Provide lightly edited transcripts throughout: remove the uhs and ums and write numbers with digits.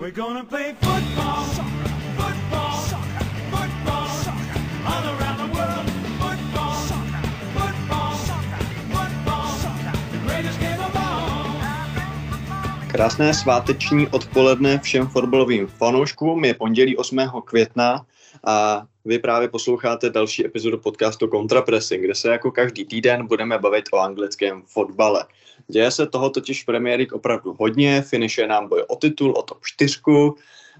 We're gonna play football, soccer, football, soccer, football, soccer, all around the world. Football, soccer, football, soccer, football, soccer, the greatest game of all. Krásné sváteční odpoledne všem fotbalovým fanouškům. Je pondělí 8. května a vy právě posloucháte další epizodu podcastu Contrapressing, kde se jako každý týden budeme bavit o anglickém fotbale. Děje se toho totiž v Premier League opravdu hodně, finišuje nám boj o titul, o top 4,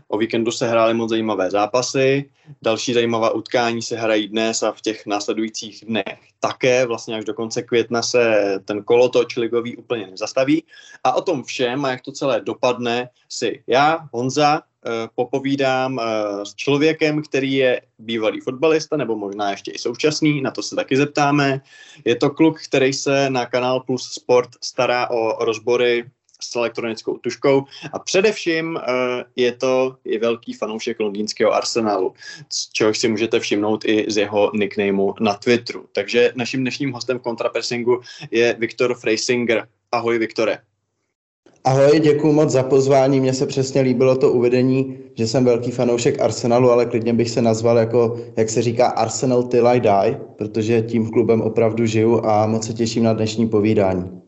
o víkendu se hrály moc zajímavé zápasy, další zajímavá utkání se hrají dnes a v těch následujících dnech také, vlastně až do konce května se ten kolotoč ligový úplně nezastaví. A o tom všem a jak to celé dopadne si já, Honza, popovídám s člověkem, který je bývalý fotbalista, nebo možná ještě i současný, na to se taky zeptáme. Je to kluk, který se na Kanál Plus Sport stará o rozbory s elektronickou tužkou a především je to i velký fanoušek londýnského Arsenalu, čehož si můžete všimnout i z jeho nicknameu na Twitteru. Takže naším dnešním hostem Kontrapressingu je Viktor Freisinger. Ahoj, Viktore. Ahoj, děkuju moc za pozvání, mně se přesně líbilo to uvedení, že jsem velký fanoušek Arsenalu, ale klidně bych se nazval jako, jak se říká, Arsenal till I die, protože tím klubem opravdu žiju a moc se těším na dnešní povídání.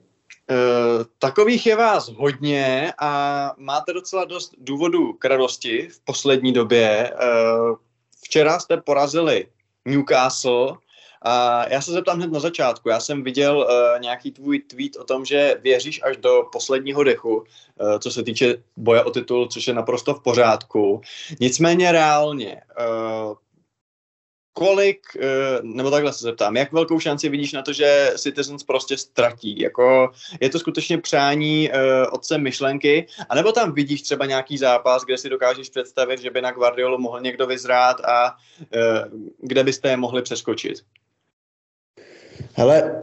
Takových je vás hodně a máte docela dost důvodů k radosti v poslední době. Včera jste porazili Newcastle. A já se zeptám hned na začátku. Já jsem viděl nějaký tvůj tweet o tom, že věříš až do posledního dechu, co se týče boje o titul, což je naprosto v pořádku. Nicméně reálně, nebo takhle se zeptám, jak velkou šanci vidíš na to, že Citizens prostě ztratí? Jako, je to skutečně přání otce myšlenky? A nebo tam vidíš třeba nějaký zápas, kde si dokážeš představit, že by na Guardiolu mohl někdo vyzrát a kde byste je mohli přeskočit? Hele,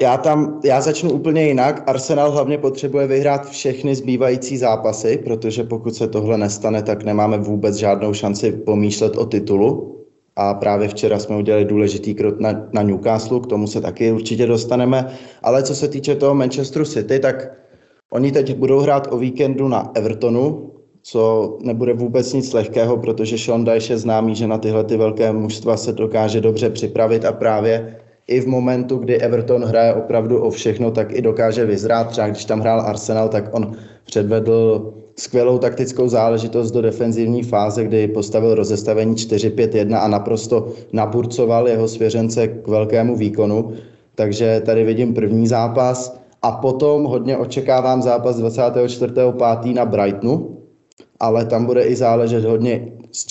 já začnu úplně jinak. Arsenal hlavně potřebuje vyhrát všechny zbývající zápasy, protože pokud se tohle nestane, tak nemáme vůbec žádnou šanci pomýšlet o titulu. A právě včera jsme udělali důležitý krok na Newcastle, k tomu se taky určitě dostaneme. Ale co se týče toho Manchesteru City, tak oni teď budou hrát o víkendu na Evertonu, co nebude vůbec nic lehkého, protože Sean Dyche je známý, že na tyhle ty velké mužstva se dokáže dobře připravit a právě i v momentu, kdy Everton hraje opravdu o všechno, tak i dokáže vyzrát. Třeba když tam hrál Arsenal, tak on předvedl skvělou taktickou záležitost do defenzivní fáze, kdy postavil rozestavení 4-5-1 a naprosto naburcoval jeho svěřence k velkému výkonu. Takže tady vidím první zápas a potom hodně očekávám zápas 24.5. na Brightonu, ale tam bude i záležet hodně s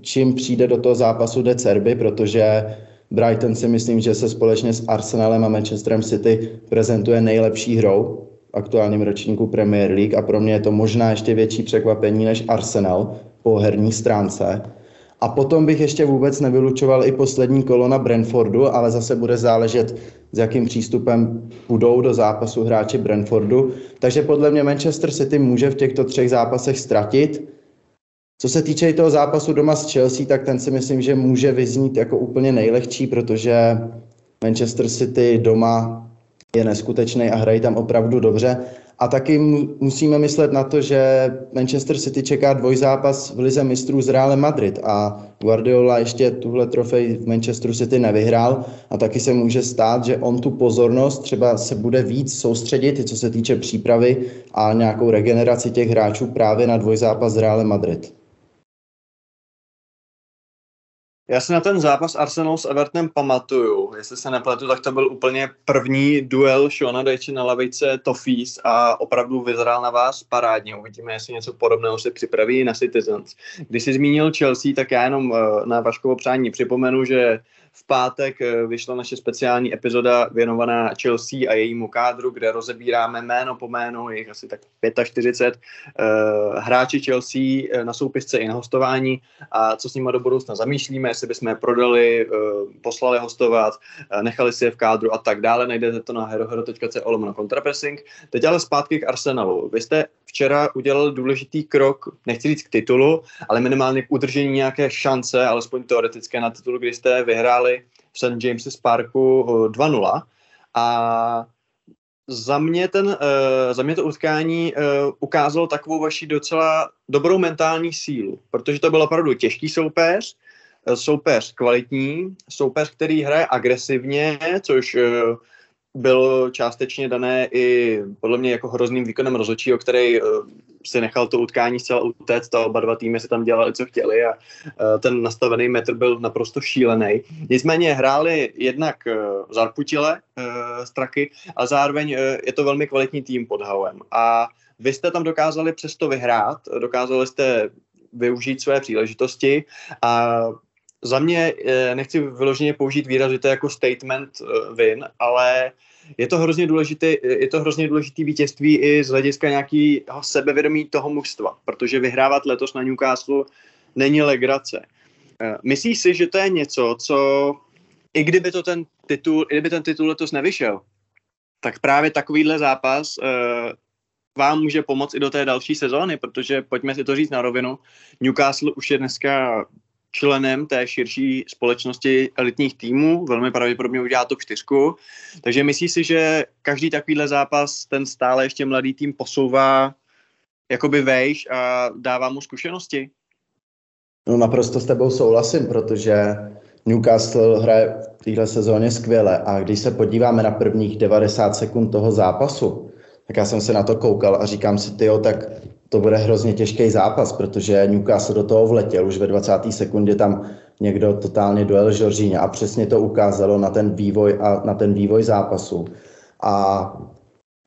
čím přijde do toho zápasu De Zerbi, protože Brighton si myslím, že se společně s Arsenalem a Manchesterem City prezentuje nejlepší hrou v aktuálním ročníku Premier League a pro mě je to možná ještě větší překvapení než Arsenal po herní stránce. A potom bych ještě vůbec nevylučoval i poslední kolo na Brentfordu, ale zase bude záležet, s jakým přístupem půjdou do zápasu hráči Brentfordu. Takže podle mě Manchester City může v těchto třech zápasech ztratit. Co se týče toho zápasu doma s Chelsea, tak ten si myslím, že může vyznít jako úplně nejlehčí, protože Manchester City doma je neskutečný a hrají tam opravdu dobře. A taky musíme myslet na to, že Manchester City čeká dvojzápas v Lize mistrů s Realem Madrid a Guardiola ještě tuhle trofej v Manchesteru City nevyhrál a taky se může stát, že on tu pozornost třeba se bude víc soustředit, co se týče přípravy a nějakou regeneraci těch hráčů právě na dvojzápas s Realem Madrid. Já si na ten zápas Arsenalu s Evertonem pamatuju. Jestli se nepletu, tak to byl úplně první duel Seana Dyche na lavice Toffees a opravdu vyzrál na vás parádně. Uvidíme, jestli něco podobného se připraví na Citizens. Když jsi zmínil Chelsea, tak já jenom na Vaškovo přání připomenu, že v pátek vyšla naše speciální epizoda věnovaná Chelsea a jejímu kádru, kde rozebíráme jméno po jménu, jich asi tak 45 hráči Chelsea na soupisce i na hostování a co s nimi do budoucna zamýšlíme, jestli bychom je prodali, poslali hostovat, nechali si je v kádru a tak dále. Najdete to na herohero.co/Contrapressing. Teď ale zpátky k Arsenalu. Vy jste včera udělali důležitý krok, nechci říct k titulu, ale minimálně k udržení nějaké šance, alespoň teoretické na titul, kdy jste vyhráli v St. James's Parku 2-0 a Za mě to utkání ukázalo takovou vaši docela dobrou mentální sílu, protože to byl opravdu těžký soupeř, soupeř kvalitní, soupeř, který hraje agresivně, což bylo částečně dané i podle mě jako hrozným výkonem rozhodčího, který si nechal to utkání zcela utéct a oba dva týmy si tam dělali, co chtěli a ten nastavený metr byl naprosto šílený. Nicméně hráli jednak zarputile straky a zároveň je to velmi kvalitní tým pod Hauem. A vy jste tam dokázali přesto vyhrát, dokázali jste využít své příležitosti a za mě, nechci vyloženě použít výraz, že to je jako statement win, ale je to hrozně důležité vítězství i z hlediska nějakého sebevědomí toho mužstva, protože vyhrávat letos na Newcastle není legrace. Myslíš si, že to je něco, co i kdyby ten titul letos nevyšel, tak právě takovýhle zápas vám může pomoct i do té další sezóny, protože pojďme si to říct na rovinu, Newcastle už je dneska členem té širší společnosti elitních týmů, velmi pravděpodobně udělá top 4, takže myslíš si, že každý takovýhle zápas ten stále ještě mladý tým posouvá jakoby vejš a dává mu zkušenosti? No naprosto s tebou souhlasím, protože Newcastle hraje v téhle sezóně skvěle a když se podíváme na prvních 90 sekund toho zápasu, tak já jsem se na to koukal a říkám si, tyjo, tak to bude hrozně těžký zápas, protože Newcastle do toho vletěl, už ve 20. sekundě tam někdo totálně dojel Jorginha a přesně to ukázalo na ten vývoj a na ten vývoj zápasu. A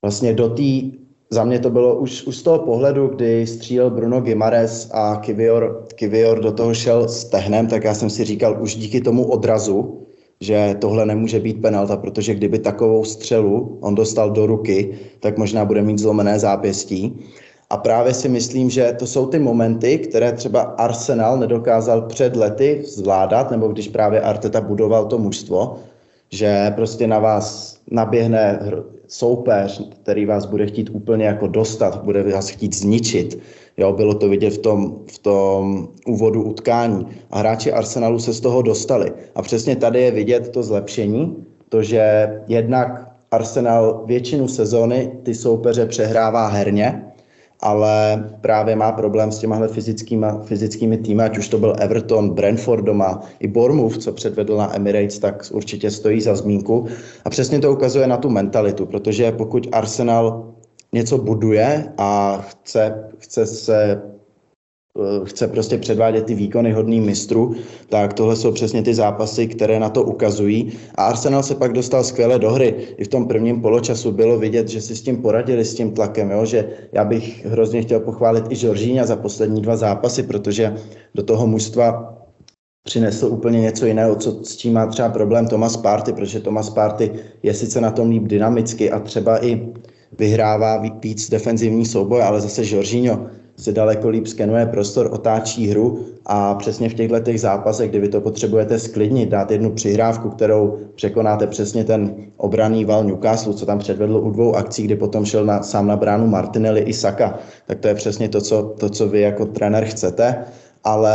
vlastně za mě to bylo už z toho pohledu, kdy střílel Bruno Guimares a Kiwior do toho šel s tehnem, tak já jsem si říkal už díky tomu odrazu, že tohle nemůže být penalta, protože kdyby takovou střelu on dostal do ruky, tak možná bude mít zlomené zápěstí. A právě si myslím, že to jsou ty momenty, které třeba Arsenal nedokázal před lety zvládat, nebo když právě Arteta budoval to mužstvo, že prostě na vás naběhne soupeř, který vás bude chtít úplně jako dostat, bude vás chtít zničit. Jo, bylo to vidět v tom úvodu utkání. A hráči Arsenalu se z toho dostali. A přesně tady je vidět to zlepšení, to, že jednak Arsenal většinu sezony ty soupeře přehrává herně, ale právě má problém s těmahle fyzickými týmy, ať už to byl Everton, Brentford doma, i Bournemouth, co předvedl na Emirates, tak určitě stojí za zmínku. A přesně to ukazuje na tu mentalitu, protože pokud Arsenal něco buduje a chce prostě předvádět ty výkony hodný mistrů, tak tohle jsou přesně ty zápasy, které na to ukazují. A Arsenal se pak dostal skvěle do hry. I v tom prvním poločasu bylo vidět, že si s tím poradili, s tím tlakem, jo? Že já bych hrozně chtěl pochválit i Jorginha za poslední dva zápasy, protože do toho mužstva přinesl úplně něco jiného, s tím má třeba problém Thomas Partey, protože Thomas Partey je sice na tom líp dynamicky a třeba i vyhrává víc defenzivní souboj, ale zase Jorginho si daleko líp skenuje prostor, otáčí hru a přesně v těchto zápasech, kdy vy to potřebujete sklidnit, dát jednu přihrávku, kterou překonáte přesně ten obranný val Newcastle, co tam předvedlo u dvou akcí, kdy potom šel sám na bránu Martinelli i Saka, tak to je přesně to, co vy jako trenér chcete. Ale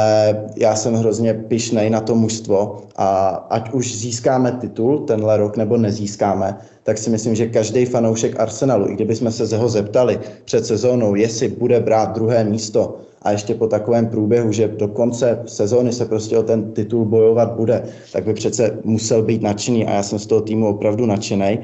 já jsem hrozně pyšnej na to mužstvo a ať už získáme titul tenhle rok nebo nezískáme, tak si myslím, že každý fanoušek Arsenalu, i kdybychom se ho zeptali před sezónou, jestli bude brát druhé místo a ještě po takovém průběhu, že do konce sezóny se prostě o ten titul bojovat bude, tak by přece musel být nadšený a já jsem z toho týmu opravdu nadšenej.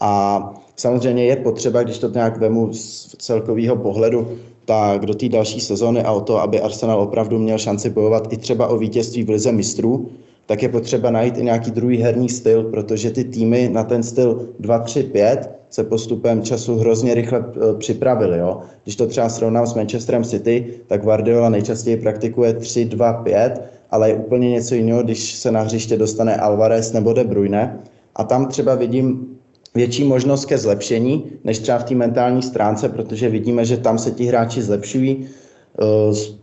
A samozřejmě je potřeba, když to nějak vemu z celkového pohledu, tak do té další sezóny a o to, aby Arsenal opravdu měl šanci bojovat i třeba o vítězství v Lize mistrů, tak je potřeba najít i nějaký druhý herní styl, protože ty týmy na ten styl 2-3-5 se postupem času hrozně rychle připravily. Jo? Když to třeba srovnám s Manchesterem City, tak Guardiola nejčastěji praktikuje 3-2-5, ale je úplně něco jiného, když se na hřiště dostane Alvarez nebo De Bruyne. A tam třeba vidím větší možnost ke zlepšení, než třeba v té mentální stránce, protože vidíme, že tam se ti hráči zlepšují.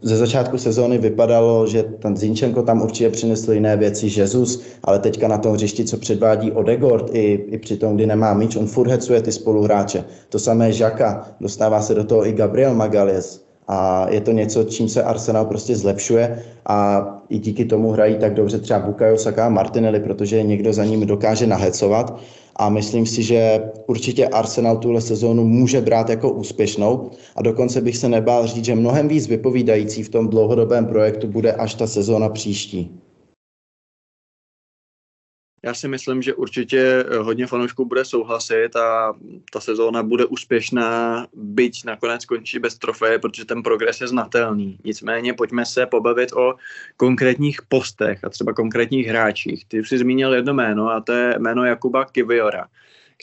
Ze začátku sezóny vypadalo, že ten Zinchenko tam určitě přinesl jiné věci, Jesus, ale teďka na tom hřišti, co předvádí Odegaard, i při tom, kdy nemá míč, on furt hecuje ty spoluhráče. To samé Xhaka, dostává se do toho i Gabriel Magalhaes. a je to něco, čím se Arsenal prostě zlepšuje a i díky tomu hrají tak dobře třeba Bukayo Saka a Martinelli, protože někdo za ním dokáže nahecovat a myslím si, že určitě Arsenal tuhle sezónu může brát jako úspěšnou a dokonce bych se nebál říct, že mnohem víc vypovídající v tom dlouhodobém projektu bude až ta sezóna příští. Já si myslím, že určitě hodně fanoušků bude souhlasit a ta sezóna bude úspěšná, byť nakonec skončí bez trofeje, protože ten progres je znatelný. Nicméně pojďme se pobavit o konkrétních postech a třeba konkrétních hráčích. Ty jsi zmínil jedno jméno a to je jméno Jakuba Kiwiora,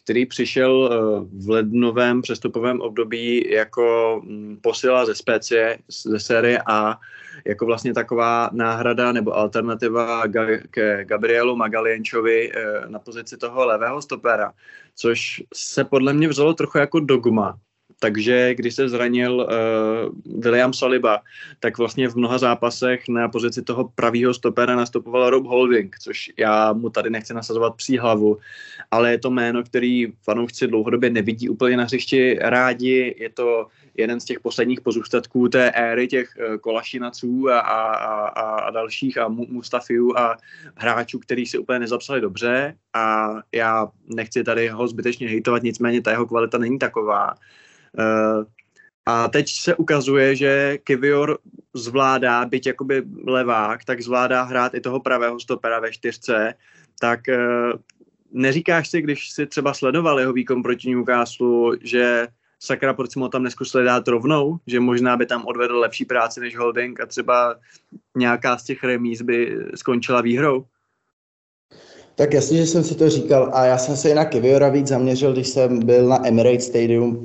který přišel v lednovém přestupovém období jako posila ze Specie, ze série A, jako vlastně taková náhrada nebo alternativa k Gabrielu Magalienčovi na pozici toho levého stopera, což se podle mě vzalo trochu jako dogma. Takže když se zranil William Saliba, tak vlastně v mnoha zápasech na pozici toho pravýho stopera nastupoval Rob Holding, což já mu tady nechci nasazovat psí hlavu, ale je to jméno, který fanoušci dlouhodobě nevidí úplně na hřišti rádi, je to jeden z těch posledních pozůstatků té éry těch Kolašinaců a dalších a Mustafiů a hráčů, který si úplně nezapsali dobře a já nechci tady ho zbytečně hejtovat, nicméně ta jeho kvalita není taková. A teď se ukazuje, že Kiwior zvládá, byť jakoby levák, tak zvládá hrát i toho pravého stopera ve čtyřce, tak neříkáš si, když si třeba sledoval jeho výkon proti Newcastle, že sakra, proč jsme ho tam neskusili dát rovnou, že možná by tam odvedl lepší práci než Holding a třeba nějaká z těch remíz by skončila výhrou? Tak jasně, že jsem si to říkal a já jsem se i na Kiwiora víc zaměřil, když jsem byl na Emirates Stadium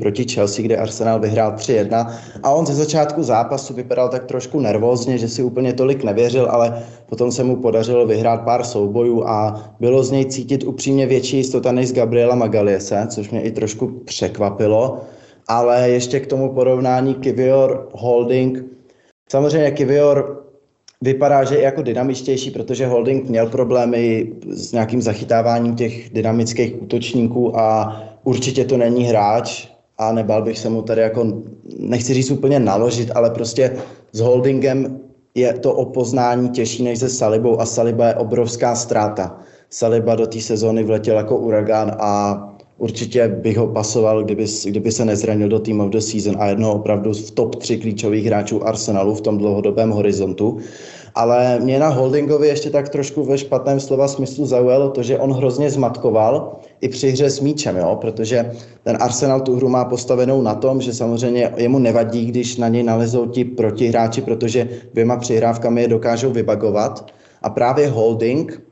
proti Chelsea, kde Arsenal vyhrál 3-1 a on ze začátku zápasu vypadal tak trošku nervózně, že si úplně tolik nevěřil, ale potom se mu podařilo vyhrát pár soubojů a bylo z něj cítit upřímně větší jistota než z Gabriela Magalhaese, což mě i trošku překvapilo, ale ještě k tomu porovnání Kiwior Holding, samozřejmě Kiwior vypadá, že je jako dynamičtější, protože Holding měl problémy s nějakým zachytáváním těch dynamických útočníků a určitě to není hráč a nebál bych se mu tady jako, nechci říct úplně naložit, ale prostě s Holdingem je to o poznání těžší než se Salibou a Saliba je obrovská ztráta. Saliba do té sezóny vletěl jako uragán a určitě bych ho pasoval, kdyby se nezranil do Team of the Season a jednoho opravdu v top 3 klíčových hráčů Arsenalu v tom dlouhodobém horizontu. Ale mě na Holdingovi ještě tak trošku ve špatném slova smyslu zaujalo to, že on hrozně zmatkoval i při hře s míčem, jo? Protože ten Arsenal tu hru má postavenou na tom, že samozřejmě jemu nevadí, když na něj nalezou ti protihráči, protože dvěma přihrávkami je dokážou vybagovat. A právě Holding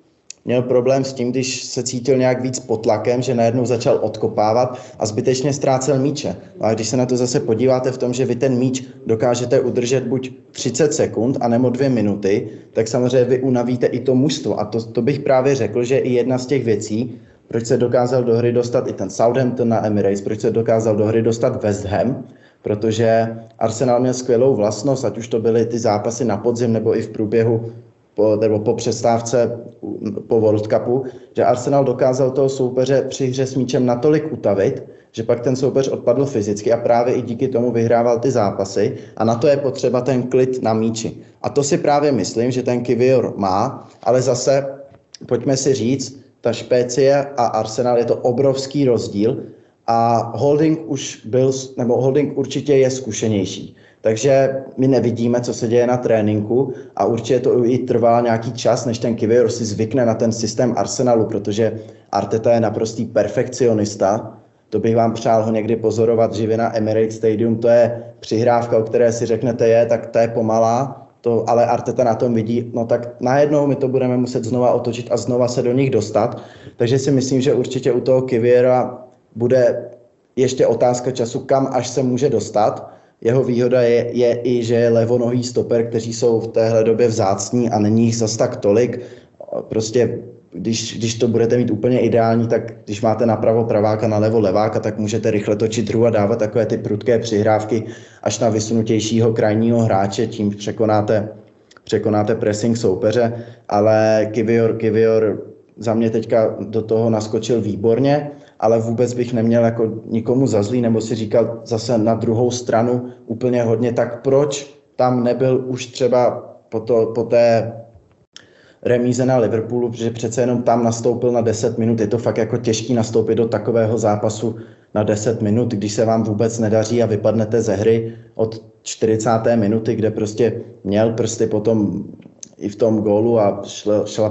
měl problém s tím, když se cítil nějak víc pod tlakem, že najednou začal odkopávat a zbytečně ztrácel míče. A když se na to zase podíváte v tom, že vy ten míč dokážete udržet buď 30 sekund, anebo 2 minuty, tak samozřejmě vy unavíte i to mužstvo. A to bych právě řekl, že i jedna z těch věcí, proč se dokázal do hry dostat i ten Southampton na Emirates, proč se dokázal do hry dostat West Ham, protože Arsenal měl skvělou vlastnost, ať už to byly ty zápasy na podzim nebo i v průběhu nebo po přestávce po World Cupu, že Arsenal dokázal toho soupeře při hře s míčem natolik utavit, že pak ten soupeř odpadl fyzicky a právě i díky tomu vyhrával ty zápasy a na to je potřeba ten klid na míči. A to si právě myslím, že ten Kiwior má, ale zase pojďme si říct, ta Spezia a Arsenal je to obrovský rozdíl a Holding určitě je zkušenější. Takže my nevidíme, co se děje na tréninku a určitě to i trvá nějaký čas, než ten Kiwior si zvykne na ten systém Arsenalu, protože Arteta je naprostý perfekcionista. To bych vám přál ho někdy pozorovat živě na Emirates Stadium, to je přihrávka, o které si řeknete tak ta je pomalá, to, ale Arteta na tom vidí, tak najednou my to budeme muset znova otočit a znova se do nich dostat. Takže si myslím, že určitě u toho Kiwiora bude ještě otázka času, kam až se může dostat. Jeho výhoda je i, že je levonohý stoper, kteří jsou v téhle době vzácní a není jich zas tak tolik. Prostě, když to budete mít úplně ideální, tak když máte napravo praváka, nalevo leváka, tak můžete rychle točit hru a dávat takové ty prudké přihrávky až na vysunutějšího krajního hráče, tím překonáte pressing soupeře, ale Kiwior za mě teďka do toho naskočil výborně ale vůbec bych neměl jako nikomu za zlý, nebo si říkal zase na druhou stranu úplně hodně, tak proč tam nebyl už třeba po té remíze na Liverpoolu, protože přece jenom tam nastoupil na 10 minut, je to fakt jako těžký nastoupit do takového zápasu na 10 minut, když se vám vůbec nedaří a vypadnete ze hry od 40. minuty, kde prostě měl prsty potom i v tom gólu a šlo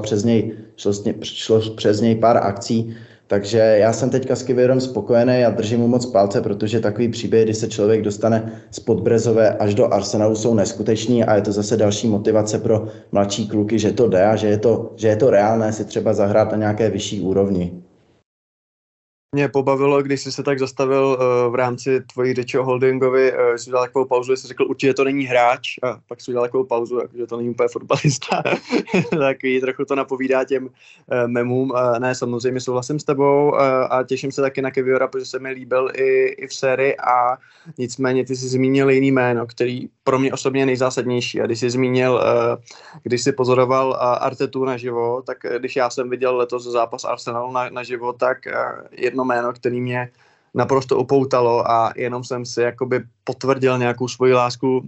přes něj pár akcí. Takže já jsem teďka s Kiwiorem spokojený a držím mu moc palce, protože takový příběh, kdy se člověk dostane z Podbrezové až do Arsenalu, jsou neskuteční a je to zase další motivace pro mladší kluky, že to jde a že je to reálné si třeba zahrát na nějaké vyšší úrovni. Mě pobavilo, když jsi se tak zastavil v rámci tvojí řeči o Holdingovi, že jsi udělal takovou pauzu, jsi řekl, určitě to není hráč, a pak jsi udělal takovou pauzu, že to není úplně fotbalista, takový trochu to napovídá těm memům. Ne, samozřejmě souhlasím s tebou a těším se taky na Kiwiora, protože se mi líbil i v sérii, a nicméně ty jsi zmínil jiný jméno, který pro mě osobně je nejzásadnější, a když jsi zmínil, když jsi pozoroval Artetu naživo, tak když já jsem viděl letos zápas Arsenalu naživo, tak jedno jméno, který mě naprosto upoutalo a jenom jsem si jakoby potvrdil nějakou svoji lásku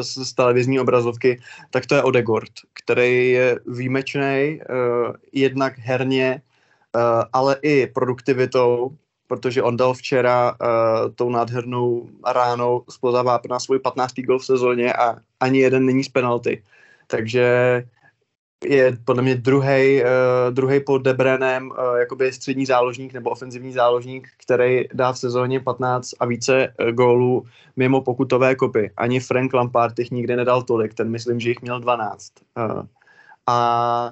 z televizní obrazovky, tak to je Odegaard, který je výjimečný jednak herně, ale i produktivitou, protože on dal včera tou nádhernou ránou spoza vápna svůj 15. gol v sezóně a ani jeden není z penalty. Takže je podle mě druhej pod De Bruynem jakoby střední záložník nebo ofenzivní záložník, který dá v sezóně 15 a více gólů mimo pokutové kopy. Ani Frank Lampard jich nikdy nedal tolik, ten myslím, že jich měl 12. A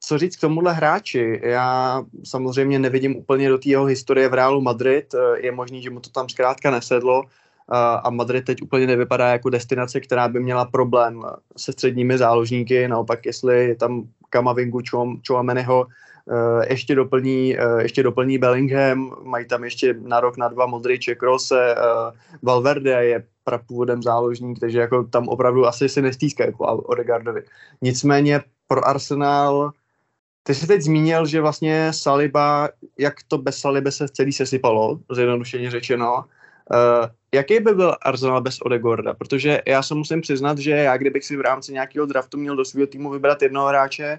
co říct k tomuhle hráči? Já samozřejmě nevidím úplně do té jeho historie v Realu Madrid, je možný, že mu to tam zkrátka nesedlo, a Madrid teď úplně nevypadá jako destinace, která by měla problém se středními záložníky, naopak jestli tam Kamavingu, Chouameniho ještě doplní Bellingham, mají tam ještě na rok, na dva Modriče, Krose, Valverde je prapůvodem záložník, takže jako tam opravdu asi si nestýská jako Odegaardovi. Nicméně pro Arsenal, ty jsi teď zmínil, že vlastně Saliba, jak to bez Saliby se celý sesypalo, zjednodušeně řečeno. Jaký by byl Arsenal bez Odegaarda? Protože já se musím přiznat, že já kdybych si v rámci nějakého draftu měl do svého týmu vybrat jednoho hráče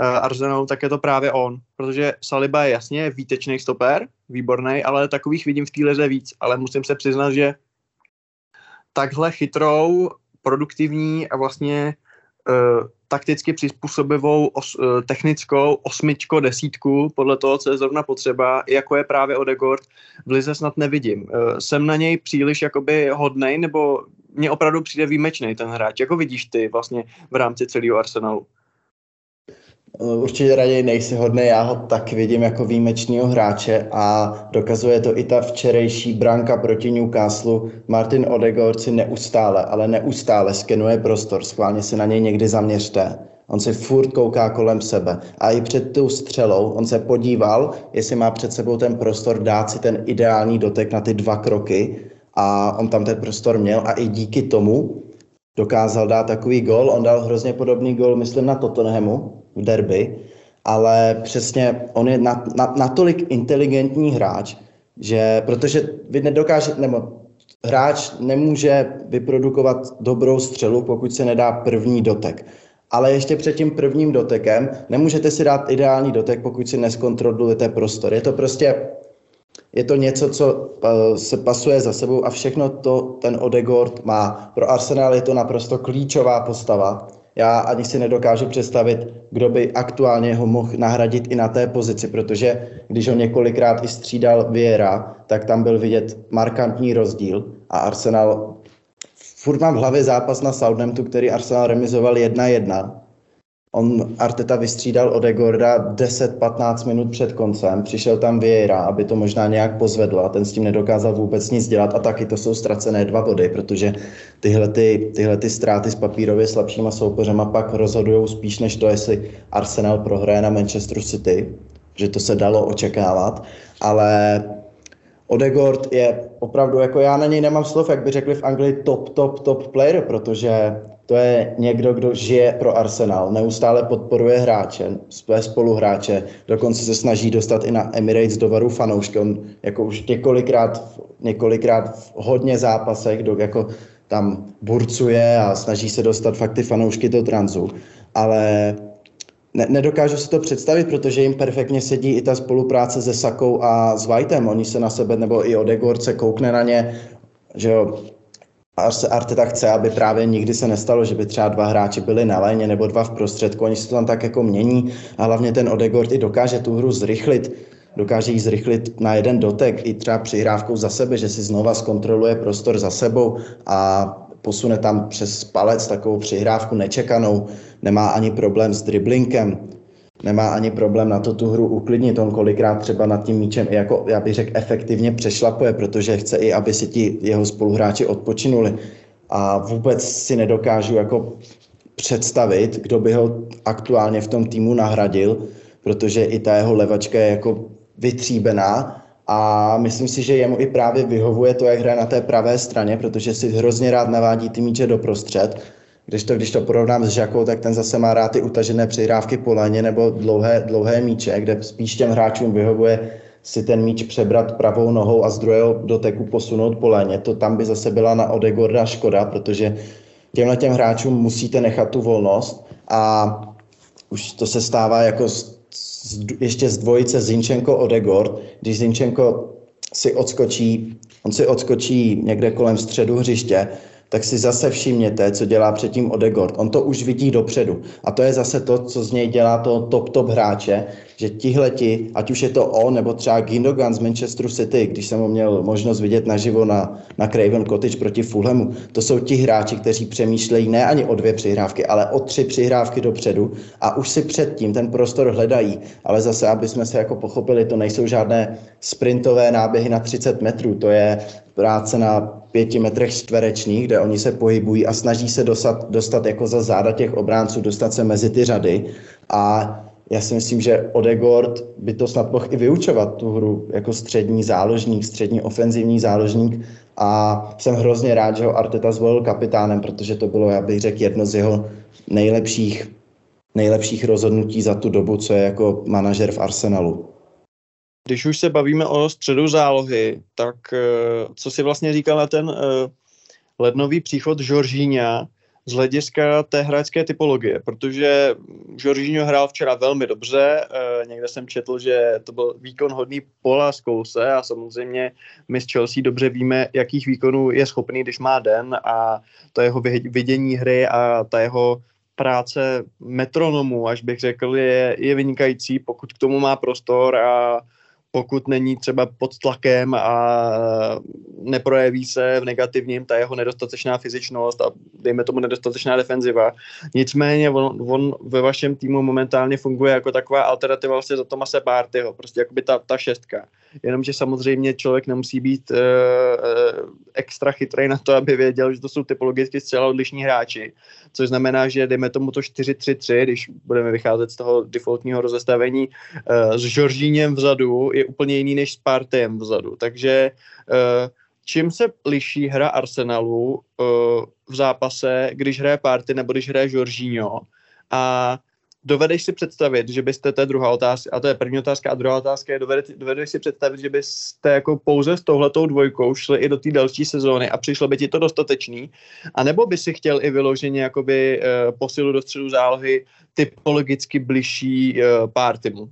Arsenalu, tak je to právě on. Protože Saliba je jasně výtečný stoper, výborný, ale takových vidím v té lize víc. Ale musím se přiznat, že takhle chytrou, produktivní a vlastně takticky přizpůsobivou technickou osmičko, desítku, podle toho, co je zrovna potřeba, jako je právě Odegaard, v lize snad nevidím. Jsem na něj příliš jakoby hodnej, nebo mně opravdu přijde výjimečný ten hráč? Jak ho vidíš ty vlastně v rámci celého Arsenalu? Určitě raději nejsi hodnej, já ho tak vidím jako výjimečného hráče a dokazuje to i ta včerejší branka proti Newcastle. Martin Odegaard si neustále skenuje prostor, schválně si na něj někdy zaměřte. On se furt kouká kolem sebe a i před tou střelou on se podíval, jestli má před sebou ten prostor dát si ten ideální dotek na ty dva kroky, a on tam ten prostor měl a i díky tomu dokázal dát takový gol. On dal hrozně podobný gol, myslím, na Tottenhamu v derby, ale přesně on je natolik inteligentní hráč, že protože vy nedokážete, nebo hráč nemůže vyprodukovat dobrou střelu, pokud se nedá první dotek. Ale ještě před tím prvním dotekem nemůžete si dát ideální dotek, pokud si neskontrolujete prostor. Je to prostě, je to něco, co se pasuje za sebou a všechno to ten Odegaard má. Pro Arsenal je to naprosto klíčová postava. Já ani si nedokážu představit, kdo by aktuálně ho mohl nahradit i na té pozici, protože když ho několikrát i střídal Vieira, tak tam byl vidět markantní rozdíl a Arsenal, furt mám v hlavě zápas na Southamptonu, který Arsenal remizoval 1-1. Arteta vystřídal Odegaarda 10-15 minut před koncem, přišel tam Vieira, aby to možná nějak pozvedlo a ten s tím nedokázal vůbec nic dělat a taky to jsou ztracené 2 body, protože tyhle ty ztráty s papírově slabšíma soupeřema pak rozhodují spíš než to, jestli Arsenal prohraje na Manchester City, že to se dalo očekávat, ale Odegaard je opravdu, jako já na něj nemám slov, jak by řekli v Anglii top player, protože To je někdo, kdo žije pro Arsenal, neustále podporuje hráče, své spoluhráče, dokonce se snaží dostat i na Emirates do varu fanoušky. On jako už několikrát v hodně zápasech jako tam burcuje a snaží se dostat fakt ty fanoušky do transu. Ale nedokážu si to představit, protože jim perfektně sedí i ta spolupráce se Sakou a s Whiteem. Oni se na sebe, nebo i Odegaard se koukne na ně, že jo. Arteta chce, aby právě nikdy se nestalo, že by třeba dva hráči byli na léně nebo dva v prostředku, oni se to tam tak jako mění a hlavně ten Odegaard i dokáže tu hru zrychlit, dokáže ji zrychlit na jeden dotek i třeba přihrávkou za sebe, že si znova zkontroluje prostor za sebou a posune tam přes palec takovou přihrávku nečekanou, nemá ani problém s driblinkem, nemá ani problém na to tu hru uklidnit, on kolikrát třeba nad tím míčem i jako, já bych řekl, efektivně přešlapuje, protože chce i, aby si ti jeho spoluhráči odpočinuli a vůbec si nedokážu jako představit, kdo by ho aktuálně v tom týmu nahradil, protože i ta jeho levačka je jako vytříbená a myslím si, že jemu i právě vyhovuje to, jak hraje na té pravé straně, protože si hrozně rád navádí ty míče doprostřed. Když to porovnám s Žakou, tak ten zase má rád ty utažené přihrávky po léně nebo dlouhé míče, kde spíš těm hráčům vyhovuje si ten míč přebrat pravou nohou a z druhého doteku posunout po léně. To tam by zase byla na Odegaarda škoda, protože těm hráčům musíte nechat tu volnost a už to se stává jako ještě z dvojice Zinchenko-Odegaard, když Zinchenko si odskočí někde kolem středu hřiště, tak si zase všimněte, co dělá předtím Odegaard. On to už vidí dopředu. A to je zase to, co z něj dělá to top hráče, že tihleti, ať už je to on, nebo třeba Gündogan z Manchesteru City, když jsem ho měl možnost vidět naživo na Craven Cottage proti Fulhamu, to jsou ti hráči, kteří přemýšlejí ne ani o 2 přihrávky, ale o 3 přihrávky dopředu a už si předtím ten prostor hledají. Ale zase, aby jsme se jako pochopili, to nejsou žádné sprintové náběhy na 30 metrů, to je práce na 5 metrech čtverečních, kde oni se pohybují a snaží se dostat jako za záda těch obránců, dostat se mezi ty řady. A já si myslím, že Odegaard by to snad mohl i vyučovat tu hru jako střední ofenzivní záložník. A jsem hrozně rád, že ho Arteta zvolil kapitánem, protože to bylo, já bych řekl, jedno z jeho nejlepších rozhodnutí za tu dobu, co je jako manažer v Arsenalu. Když už se bavíme o středu zálohy, tak co si vlastně říkal na ten lednový příchod Jorginha z hlediska té hráčské typologie, protože Jorginho hrál včera velmi dobře, někde jsem četl, že to byl výkon hodný pola z kouse a samozřejmě my z Chelsea dobře víme, jakých výkonů je schopný, když má den a to jeho vidění hry a ta jeho práce metronomu, až bych řekl, je vynikající, pokud k tomu má prostor a pokud není třeba pod tlakem a neprojeví se v negativním ta jeho nedostatečná fyzičnost a dejme tomu nedostatečná defenziva. Nicméně on ve vašem týmu momentálně funguje jako taková alternativa vlastně za Thomase Parteyho, prostě jakoby ta šestka. Jenomže samozřejmě člověk nemusí být extra chytrý na to, aby věděl, že to jsou typologicky zcela odlišní hráči, což znamená, že dejme tomu to 4-3-3, když budeme vycházet z toho defaultního rozestavení s Jorginhem vzadu, je úplně jiný než s Parteyem vzadu. Takže čím se liší hra Arsenalu v zápase, když hraje Partey nebo když hraje Jorginho? A dovedeš si představit, že byste, to je druhá otázka, a to je první otázka, a druhá otázka je, dovedeš si představit, že byste jako pouze s touhletou dvojkou šli i do té další sezóny a přišlo by ti to dostatečný, anebo by si chtěl i vyloženě jakoby posilu do středu zálohy typologicky bližší Parteymu?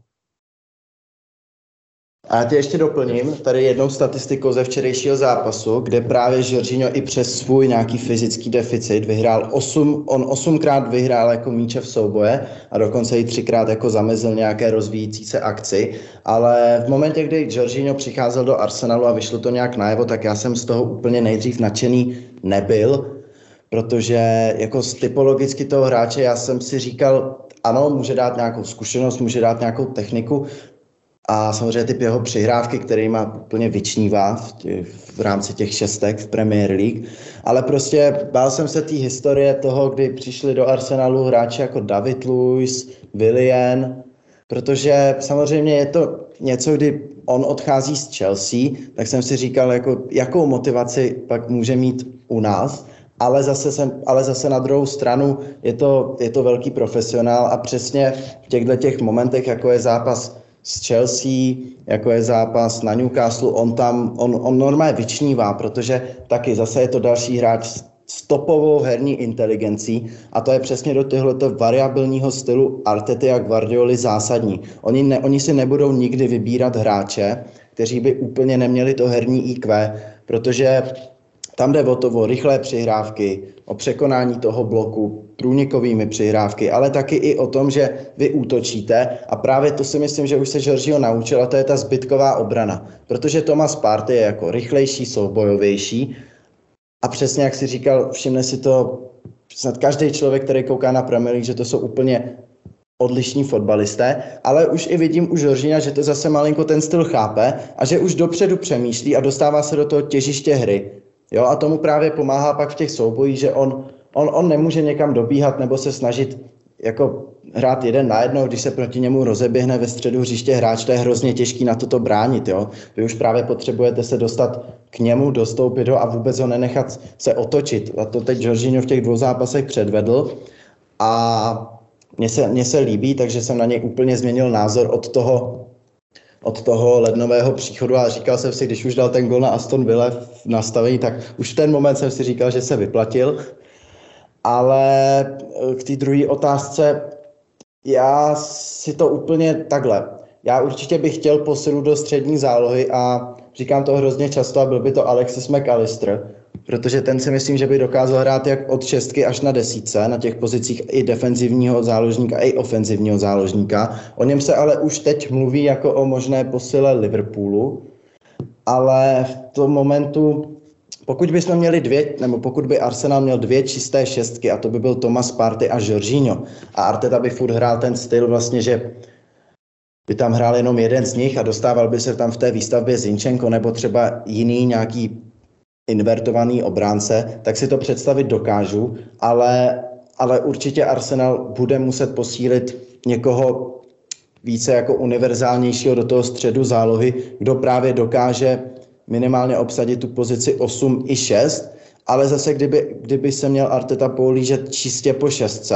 A já tě ještě doplním tady jednou statistikou ze včerejšího zápasu, kde právě Jorginho i přes svůj nějaký fyzický deficit vyhrál 8krát vyhrál jako míče v souboje a dokonce i 3krát jako zamezil nějaké rozvíjící se akci, ale v momentě, kdy Jorginho přicházel do Arsenalu a vyšlo to nějak najevo, tak já jsem z toho úplně nejdřív nadšený nebyl, protože jako typologicky toho hráče já jsem si říkal, ano, může dát nějakou zkušenost, může dát nějakou techniku, a samozřejmě typ jeho přihrávky, který má úplně vyčnívá v rámci těch šestek v Premier League. Ale prostě bál jsem se té historie toho, kdy přišli do Arsenalu hráči jako David Luiz, Willian, protože samozřejmě je to něco, kdy on odchází z Chelsea, tak jsem si říkal, jakou motivaci pak může mít u nás. Ale zase na druhou stranu je to velký profesionál a přesně v těchto momentech, jako je zápas s Chelsea, jako je zápas na Newcastle, on normálně vyčnívá, protože taky zase je to další hráč s topovou herní inteligencí a to je přesně do tohoto variabilního stylu Artety a Guardioli zásadní. Oni si nebudou nikdy vybírat hráče, kteří by úplně neměli to herní IQ, protože tam jde o to, o rychlé přihrávky, o překonání toho bloku průnikovými přihrávky, ale taky i o tom, že vy útočíte a právě to si myslím, že už se Jorginho naučil a to je ta zbytková obrana, protože Thomas Partey je jako rychlejší, soubojovější a přesně jak si říkal, všimne si to snad každý člověk, který kouká na Premier League, že to jsou úplně odlišní fotbalisté, ale už i vidím u Jorginha, že to zase malinko ten styl chápe a že už dopředu přemýšlí a dostává se do toho těžiště hry. Jo, a tomu právě pomáhá pak v těch soubojích, že on nemůže někam dobíhat nebo se snažit jako hrát jeden na jedno, když se proti němu rozeběhne ve středu hřiště hráč, to je hrozně těžký na toto bránit. Jo? Vy už právě potřebujete se dostat k němu, dostoupit ho a vůbec ho nenechat se otočit. A to teď Jorginho v těch 2 zápasech předvedl a mně se líbí, takže jsem na něj úplně změnil názor od toho lednového příchodu a říkal jsem si, když už dal ten gol na Aston Villa v nastavení, tak už v ten moment jsem si říkal, že se vyplatil. Ale k té druhé otázce, já si to úplně takhle. Já určitě bych chtěl posilu do střední zálohy a říkám to hrozně často a byl by to Alexis Mac Allister, protože ten si myslím, že by dokázal hrát jak od 6 až na 10, na těch pozicích i defenzivního záložníka, i ofenzivního záložníka. O něm se ale už teď mluví jako o možné posile Liverpoolu, ale v tom momentu, pokud by Arsenal měl 2 čisté 6, a to by byl Thomas Partey a Jorginho, a Arteta by furt hrál ten styl vlastně, že by tam hrál jenom jeden z nich a dostával by se tam v té výstavbě Zinchenko nebo třeba jiný nějaký invertovaný obránce, tak si to představit dokážu, ale určitě Arsenal bude muset posílit někoho více jako univerzálnějšího do toho středu zálohy, kdo právě dokáže minimálně obsadit tu pozici 8 i 6, ale zase kdyby se měl Arteta pohlížet čistě po 6,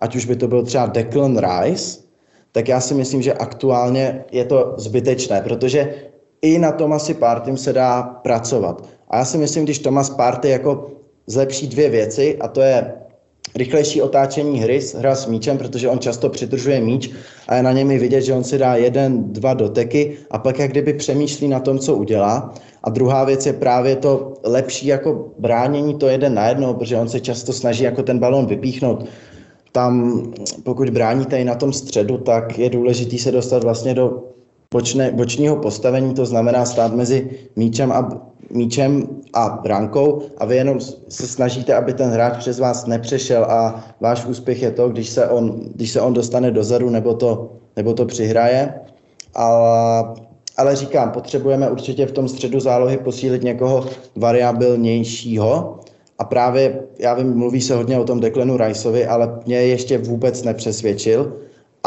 ať už by to byl třeba Declan Rice, tak já si myslím, že aktuálně je to zbytečné, protože i na Thomasi Partym se dá pracovat. A já si myslím, když Thomas Partey jako zlepší 2 věci, a to je rychlejší otáčení hry, hra s míčem, protože on často přitržuje míč a je na něm vidět, že on si dá 1-2 doteky a pak jak kdyby přemýšlí na tom, co udělá. A druhá věc je právě to lepší jako bránění to 1 na 1, protože on se často snaží jako ten balón vypíchnout. Tam, pokud bráníte i na tom středu, tak je důležité se dostat vlastně do bočního postavení, to znamená stát mezi míčem a brankou a vy jenom se snažíte, aby ten hráč přes vás nepřešel a váš úspěch je to, když se on dostane dozadu nebo to přihraje. Ale říkám, potřebujeme určitě v tom středu zálohy posílit někoho variabilnějšího a právě, já vím, mluví se hodně o tom Declanu Riceovi, ale mě ještě vůbec nepřesvědčil.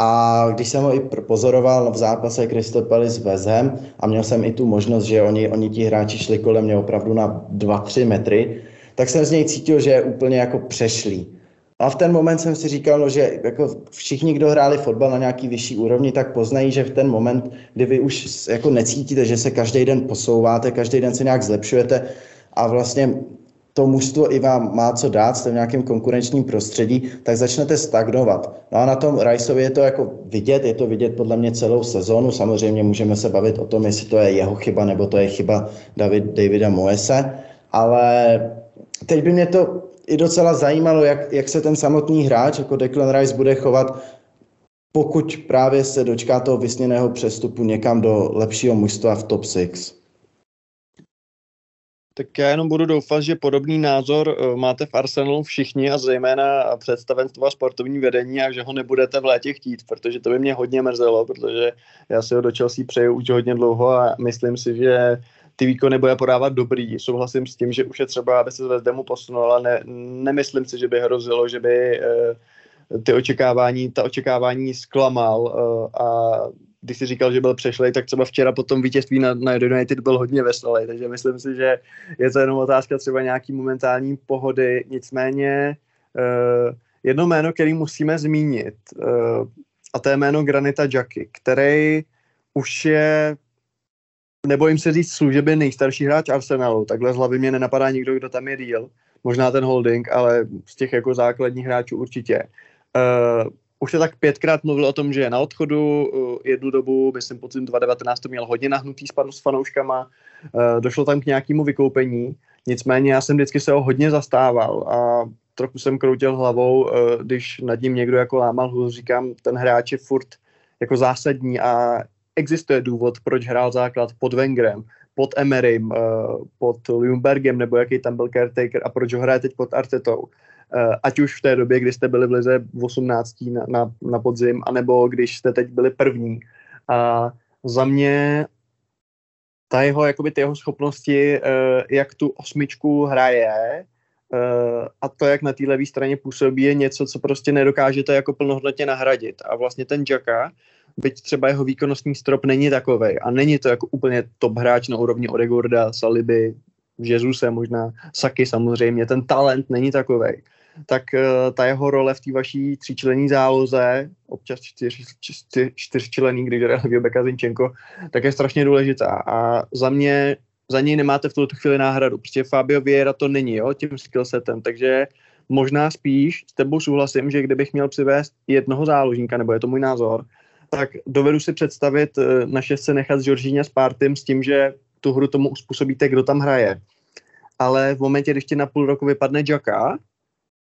A když jsem ho i pozoroval v zápase Crystal Palace West Ham a měl jsem i tu možnost, že oni ti hráči šli kolem mě opravdu na 2-3 metry, tak jsem z něj cítil, že je úplně jako přešlý. A v ten moment jsem si říkal, no, že jako všichni, kdo hráli fotbal na nějaký vyšší úrovni, tak poznají, že v ten moment, kdy vy už jako necítíte, že se každý den posouváte, každý den se nějak zlepšujete a vlastně to mužstvo i vám má co dát, jste v nějakém konkurenčním prostředí, tak začnete stagnovat. No a na tom Riceovi je to jako vidět, je to vidět podle mě celou sezónu, samozřejmě můžeme se bavit o tom, jestli to je jeho chyba, nebo to je chyba Davida Moyese, ale teď by mě to i docela zajímalo, jak se ten samotný hráč, jako Declan Rice, bude chovat, pokud právě se dočká toho vysněného přestupu někam do lepšího mužstva v top 6. Tak já jenom budu doufat, že podobný názor máte v Arsenalu všichni a zejména představenstvo a sportovní vedení a že ho nebudete v létě chtít, protože to by mě hodně mrzelo, protože já si ho do Chelsea přeju už hodně dlouho a myslím si, že ty výkony bude podávat dobrý. Souhlasím s tím, že už je třeba, aby se z West Hamu posunul, ale nemyslím si, že by hrozilo, že by ta očekávání zklamal a když jsi říkal, že byl přešlej, tak třeba včera po tom vítězství na United byl hodně veselý, takže myslím si, že je to jenom otázka třeba nějaký momentální pohody. Nicméně jedno jméno, který musíme zmínit, a to je jméno Granita Xhaky, který už je, nebojím se říct služebně nejstarší hráč Arsenalu, takhle z hlavy mě nenapadá nikdo, kdo tam je díl, možná ten Holding, ale z těch jako základních hráčů určitě. Už se tak 5krát mluvil o tom, že je na odchodu, jednu dobu, myslím podzim 2019 to měl hodně nahnutý s fanouškama, došlo tam k nějakému vykoupení, nicméně já jsem vždycky se ho hodně zastával a trochu jsem kroutil hlavou, když nad ním někdo jako lámal hůl, říkám, ten hráč je furt jako zásadní a existuje důvod, proč hrál základ pod Wengerem, pod Emerym, pod Ljungbergem, nebo jaký tam byl caretaker a proč ho hraje teď pod Artetou. Ať už v té době, kdy jste byli v lize v 18. na podzim, anebo když jste teď byli první. A za mě ty jeho schopnosti, jak tu osmičku hraje, a to, jak na té levé straně působí, je něco, co prostě nedokážete jako plnohodnotně nahradit. A vlastně ten Xhaka, byť třeba jeho výkonnostní strop není takovej a není to jako úplně top hráč na úrovni Odegaarda, Saliby, Jesuse možná, Saky samozřejmě, ten talent není takovej. Tak ta jeho role v té vaší tříčlenní záloze, občas čtyřčlenní, když je levý beka Zinchenko, tak je strašně důležitá. A za něj nemáte v tuto chvíli náhradu, protože Fabio Vieira to není, jo, tím skillsetem, takže možná spíš s tebou souhlasím, že kdybych měl přivést jednoho záložníka, nebo je to můj názor, tak dovedu si představit na šestce nechat Jorginha s Partym s tím, že tu hru tomu uspůsobíte, kdo tam hraje. Ale v momentě, když ti na půl roku vypadne Xhaka,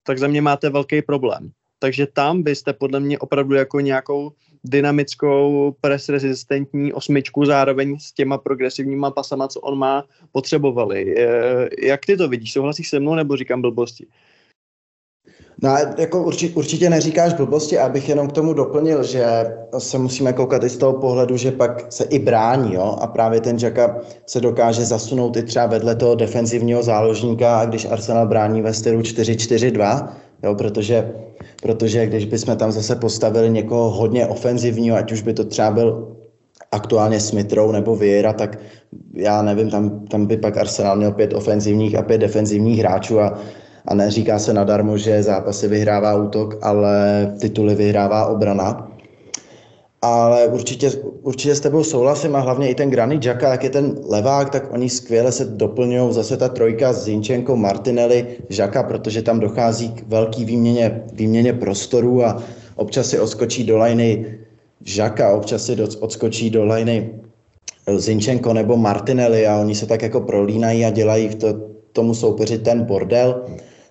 tak za mě máte velký problém. Takže tam byste podle mě opravdu jako nějakou dynamickou, presrezistentní osmičku zároveň s těma progresivníma pasama, co on má, potřebovali. Jak ty to vidíš? Souhlasíš se mnou, nebo říkám blbosti? No, jako určitě neříkáš blbosti, abych jenom k tomu doplnil, že se musíme koukat i z toho pohledu, že pak se i brání, jo? A právě ten Xhaka se dokáže zasunout i třeba vedle toho defenzivního záložníka, a když Arsenal brání ve stylu 4-4-2, jo? Protože když bychom tam zase postavili někoho hodně ofenzivního, ať už by to třeba byl aktuálně Smith Rowe nebo Vieira, tak já nevím, tam by pak Arsenal měl 5 ofenzivních a 5 defenzivních hráčů a neříká se nadarmo, že zápasy vyhrává útok, ale tituly vyhrává obrana. Ale určitě s tebou souhlasím a hlavně i ten Granit Xhaka, jak je ten levák, tak oni skvěle se doplňují zase ta trojka s Zinchenko, Martinelli, Xhaka, protože tam dochází k velký výměně prostorů a občas si odskočí do lajny Xhaka, občas si odskočí do lajny Zinchenko nebo Martinelli a oni se tak jako prolínají a dělají tomu soupeři ten bordel.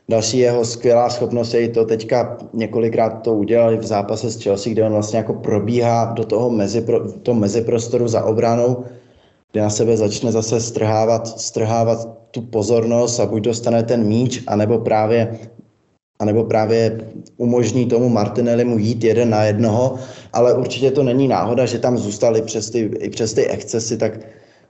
Další jeho skvělá schopnost je to teďka několikrát to udělali v zápase s Chelsea, kde on vlastně jako probíhá do toho meziprostoru za obranou, kde na sebe začne zase strhávat tu pozornost a buď dostane ten míč, anebo právě umožní tomu Martinellimu jít jeden na jednoho, ale určitě to není náhoda, že tam zůstali i přes ty excesy, tak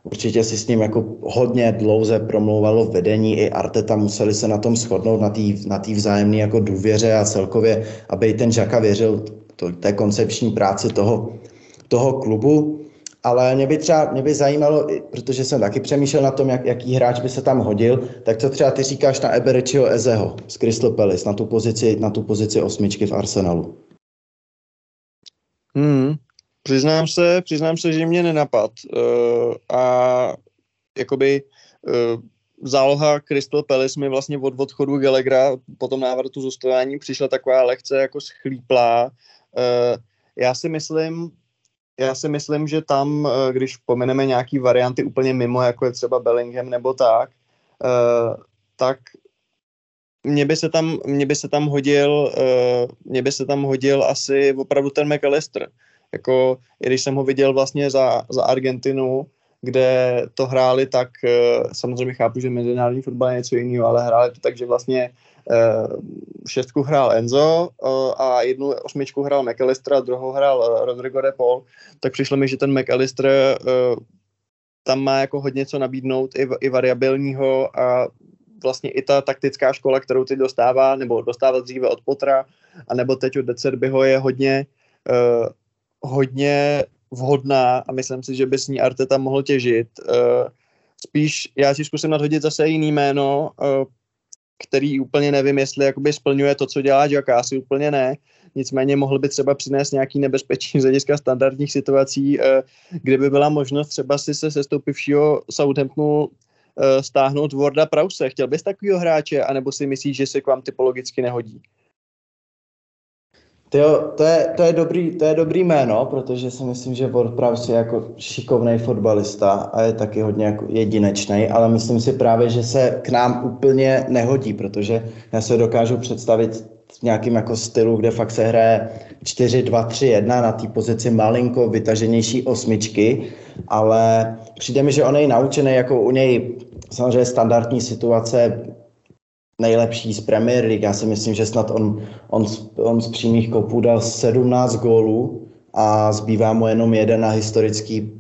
určitě si s ním jako hodně dlouze promlouvalo vedení i Arteta, museli se na tom shodnout, na té vzájemné jako důvěře a celkově, aby ten Xhaka věřil té koncepční práci toho klubu. Ale mě by zajímalo, protože jsem taky přemýšlel na tom, jaký hráč by se tam hodil, tak co třeba ty říkáš na Eberechiho Ezeho z Crystal Palace, na tu pozici osmičky v Arsenalu? Přiznám se, že mě nenapad. A jakoby záloha Crystal Palace mi vlastně od odchodu Gallaghera po tom návratu z ustavení přišla taková lehce jako schlíplá. Já si myslím, že tam, když pomeneme nějaký varianty úplně mimo, jako je třeba Bellingham nebo tak, tak mě by se tam hodil asi opravdu ten Mac Allister. Jako, i když jsem ho viděl vlastně za Argentinu, kde to hráli tak, samozřejmě chápu, že mezinárodní fotbal je něco jiného, ale hráli to tak, že vlastně šestku hrál Enzo a jednu osmičku hrál Mac Allister a druhou hrál Rodrigo de Paul, tak přišlo mi, že ten Mac Allister tam má jako hodně co nabídnout i variabilního a vlastně i ta taktická škola, kterou teď dostával dříve od Pottera, anebo teď od De Cerbyho je hodně vhodná a myslím si, že by s ní Arteta mohl těžit. Spíš já si zkusím nadhodit zase jiný jméno, který úplně nevím, jestli jakoby splňuje to, co dělá Xhaka, asi úplně ne. Nicméně mohl by třeba přinést nějaký nebezpečí z hlediska standardních situací, kdyby byla možnost třeba si se sestoupivšího Southamptonu stáhnout Warda Prowse. Chtěl bys takovýho hráče, anebo si myslíš, že se k vám typologicky nehodí? Jo, to je dobrý jméno, protože si myslím, že Ward Prowse je jako šikovnej fotbalista a je taky hodně jako jedinečnej, ale myslím si právě, že se k nám úplně nehodí, protože já se dokážu představit v nějakým jako stylu, kde fakt se hraje 4-2-3-1 na té pozici malinko vytaženější osmičky, ale přijde mi, že on je naučený, jako u něj samozřejmě standardní situace nejlepší z Premier League. Já si myslím, že snad on z přímých kopů dal 17 gólů a zbývá mu jenom jeden na historický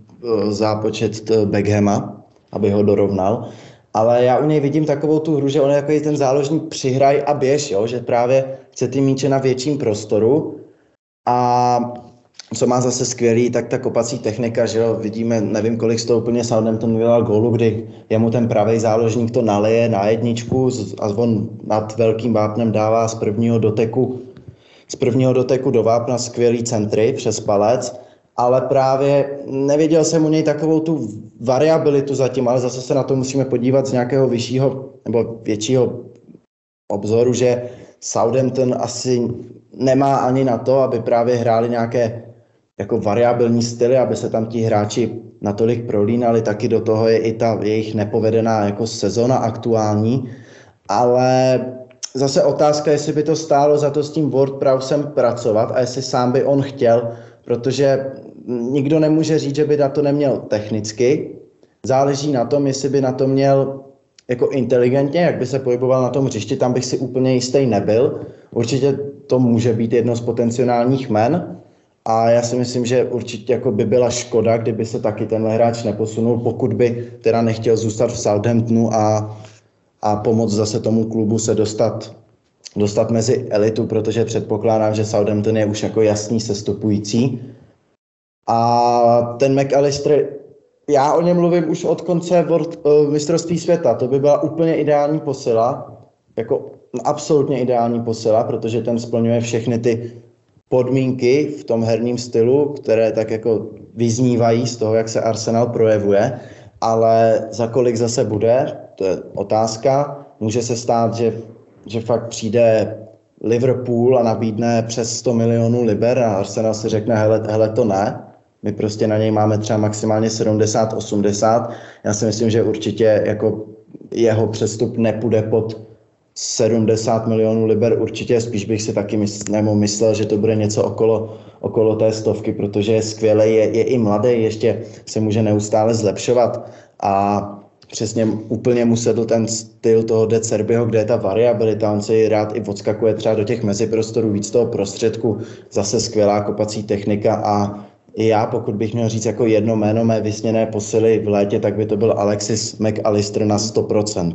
zápočet Beckhama, aby ho dorovnal. Ale já u něj vidím takovou tu hru, že on je takový ten záložní přihraj a běž, jo? Že právě chce ty míče na větším prostoru. A co má zase skvělý, tak ta kopací technika, že jo, vidíme, nevím kolik z toho úplně Southampton vydal gólu, kdy jemu ten pravý záložník to naleje na jedničku a on nad velkým vápnem dává z prvního doteku do vápna skvělý centry přes palec, ale právě nevěděl jsem u něj takovou tu variabilitu zatím, ale zase se na to musíme podívat z nějakého vyššího nebo většího obzoru, že Southampton asi nemá ani na to, aby právě hráli nějaké jako variabilní styly, aby se tam ti hráči natolik prolínali, taky do toho je i ta jejich nepovedená jako sezona aktuální, ale zase otázka, jestli by to stálo za to s tím Ward Prowsem pracovat a jestli sám by on chtěl, protože nikdo nemůže říct, že by na to neměl technicky, záleží na tom, jestli by na to měl jako inteligentně, jak by se pohyboval na tom hřišti, tam bych si úplně jistý nebyl. Určitě to může být jedno z potenciálních jmen a já si myslím, že určitě jako by byla škoda, kdyby se taky tenhle hráč neposunul, pokud by teda nechtěl zůstat v Southamptonu a pomoct zase tomu klubu se dostat mezi elitu, protože předpokládám, že Southampton je už jako jasný sestupující. A ten Mac Allister, já o něm mluvím už od konce mistrovství světa, to by byla úplně ideální posila, jako absolutně ideální posila, protože ten splňuje všechny ty podmínky v tom herním stylu, které tak jako vyznívají z toho, jak se Arsenal projevuje, ale za kolik zase bude, to je otázka. Může se stát, že fakt přijde Liverpool a nabídne přes 100 milionů liber a Arsenal si řekne, hele to ne. My prostě na něj máme třeba maximálně 70-80. Já si myslím, že určitě jako jeho přestup nepůjde pod 70 milionů liber. Určitě spíš bych si taky myslel, že to bude něco okolo té stovky, protože je skvělý, je i mladý, ještě se může neustále zlepšovat. A přesně úplně mu sedl ten styl toho De Cerbyho, kde je ta variabilita, on se ji rád i odskakuje třeba do těch meziprostorů, víc toho prostředku, zase skvělá kopací technika a já, pokud bych měl říct jako jedno jméno mé vysněné posily v létě, tak by to byl Alexis Mac Allister na 100%.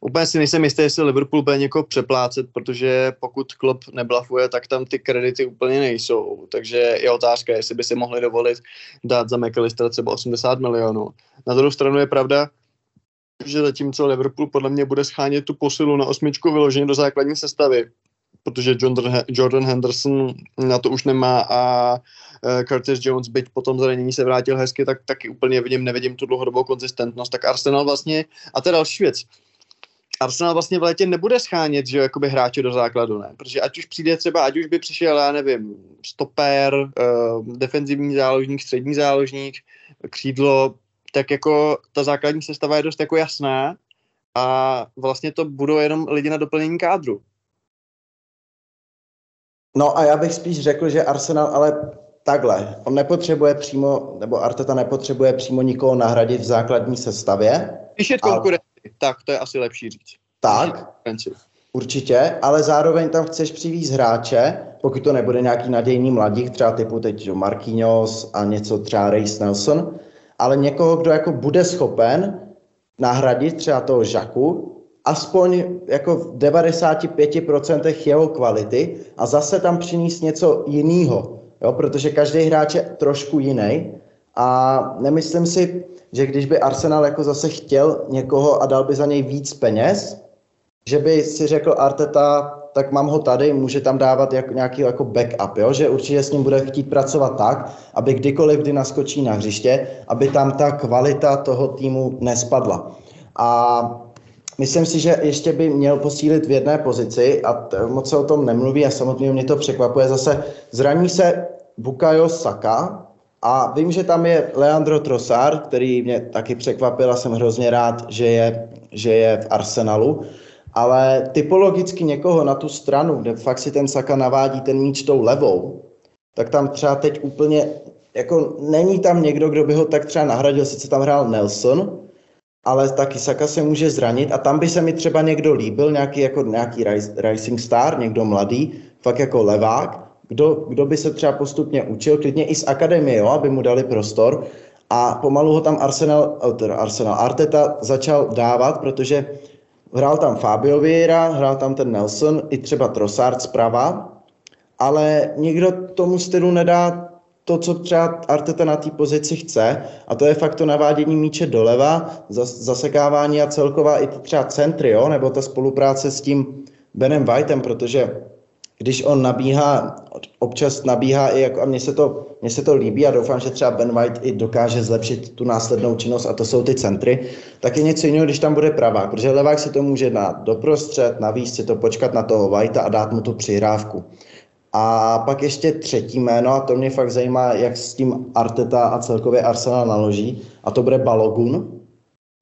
Úplně si nejsem jistý, jestli Liverpool bude někoho přeplácet, protože pokud Klopp neblafuje, tak tam ty kredity úplně nejsou. Takže je otázka, jestli by si mohli dovolit dát za Mac Allistera třeba 80 milionů. Na druhou stranu je pravda, že zatímco Liverpool podle mě bude schánět tu posilu na osmičku vyloženě do základní sestavy, protože Jordan Henderson na to už nemá a Curtis Jones, byť po tom zranění se vrátil hezky, tak taky úplně nevidím tu dlouhodobou konzistentnost. Tak Arsenal vlastně, a to je další věc, Arsenal vlastně v létě nebude schánět, že jakoby hráče do základu, ne? Protože ať už přijde třeba, ať už by přišel, já nevím, stopér, defenzivní záložník, střední záložník, křídlo, tak jako ta základní sestava je dost jako jasná a vlastně to budou jenom lidi na doplnění kádru. No a já bych spíš řekl, že Arsenal ale takhle, on nepotřebuje přímo, nebo Arteta nepotřebuje přímo nikoho nahradit v základní sestavě. Když je konkurence, tak to je asi lepší říct. Tak, určitě, ale zároveň tam chceš přivízt hráče, pokud to nebude nějaký nadějný mladík, třeba typu teď Marquinhos a něco třeba Reece Nelson, ale někoho, kdo jako bude schopen nahradit třeba toho Xhaku, aspoň jako v 95% jeho kvality a zase tam přinést něco jiného. jo, protože každý hráč je trošku jiný a nemyslím si, že když by Arsenal jako zase chtěl někoho a dal by za něj víc peněz, že by si řekl Arteta, tak mám ho tady, může tam dávat jako nějaký jako backup, jo? Že určitě s ním bude chtít pracovat tak, aby kdykoliv, kdy naskočí na hřiště, aby tam ta kvalita toho týmu nespadla. A myslím si, že ještě by měl posílit v jedné pozici a moc se o tom nemluví a samotně mě to překvapuje zase. Zraní se Bukayo Saka a vím, že tam je Leandro Trossard, který mě taky překvapil a jsem hrozně rád, že je v Arsenalu. Ale typologicky někoho na tu stranu, kde fakt si ten Saka navádí ten míč tou levou, tak tam třeba teď úplně, jako není tam někdo, kdo by ho tak třeba nahradil, sice tam hrál Nelson, ale taky Saka se může zranit a tam by se mi třeba někdo líbil, nějaký rising star, někdo mladý, fakt jako levák, kdo by se třeba postupně učil, klidně i z akademie, jo, aby mu dali prostor a pomalu ho tam Arteta začal dávat, protože hrál tam Fabio Vieira, hrál tam ten Nelson, i třeba Trossard zprava, ale nikdo tomu stylu nedá to, co třeba Arteta na té pozici chce, a to je fakt to navádění míče doleva, zasekávání a celková i třeba centry, jo, nebo ta spolupráce s tím Benem Whiteem, protože když on nabíhá, občas nabíhá i jako, a mně se to líbí a doufám, že třeba Ben White i dokáže zlepšit tu následnou činnost a to jsou ty centry, tak je něco jiného, když tam bude pravák, protože levák si to může dát doprostřed, navíc si to počkat na toho Whitea a dát mu tu přihrávku. A pak ještě třetí jméno a to mě fakt zajímá, jak s tím Arteta a celkově Arsenal naloží a to bude Balogun.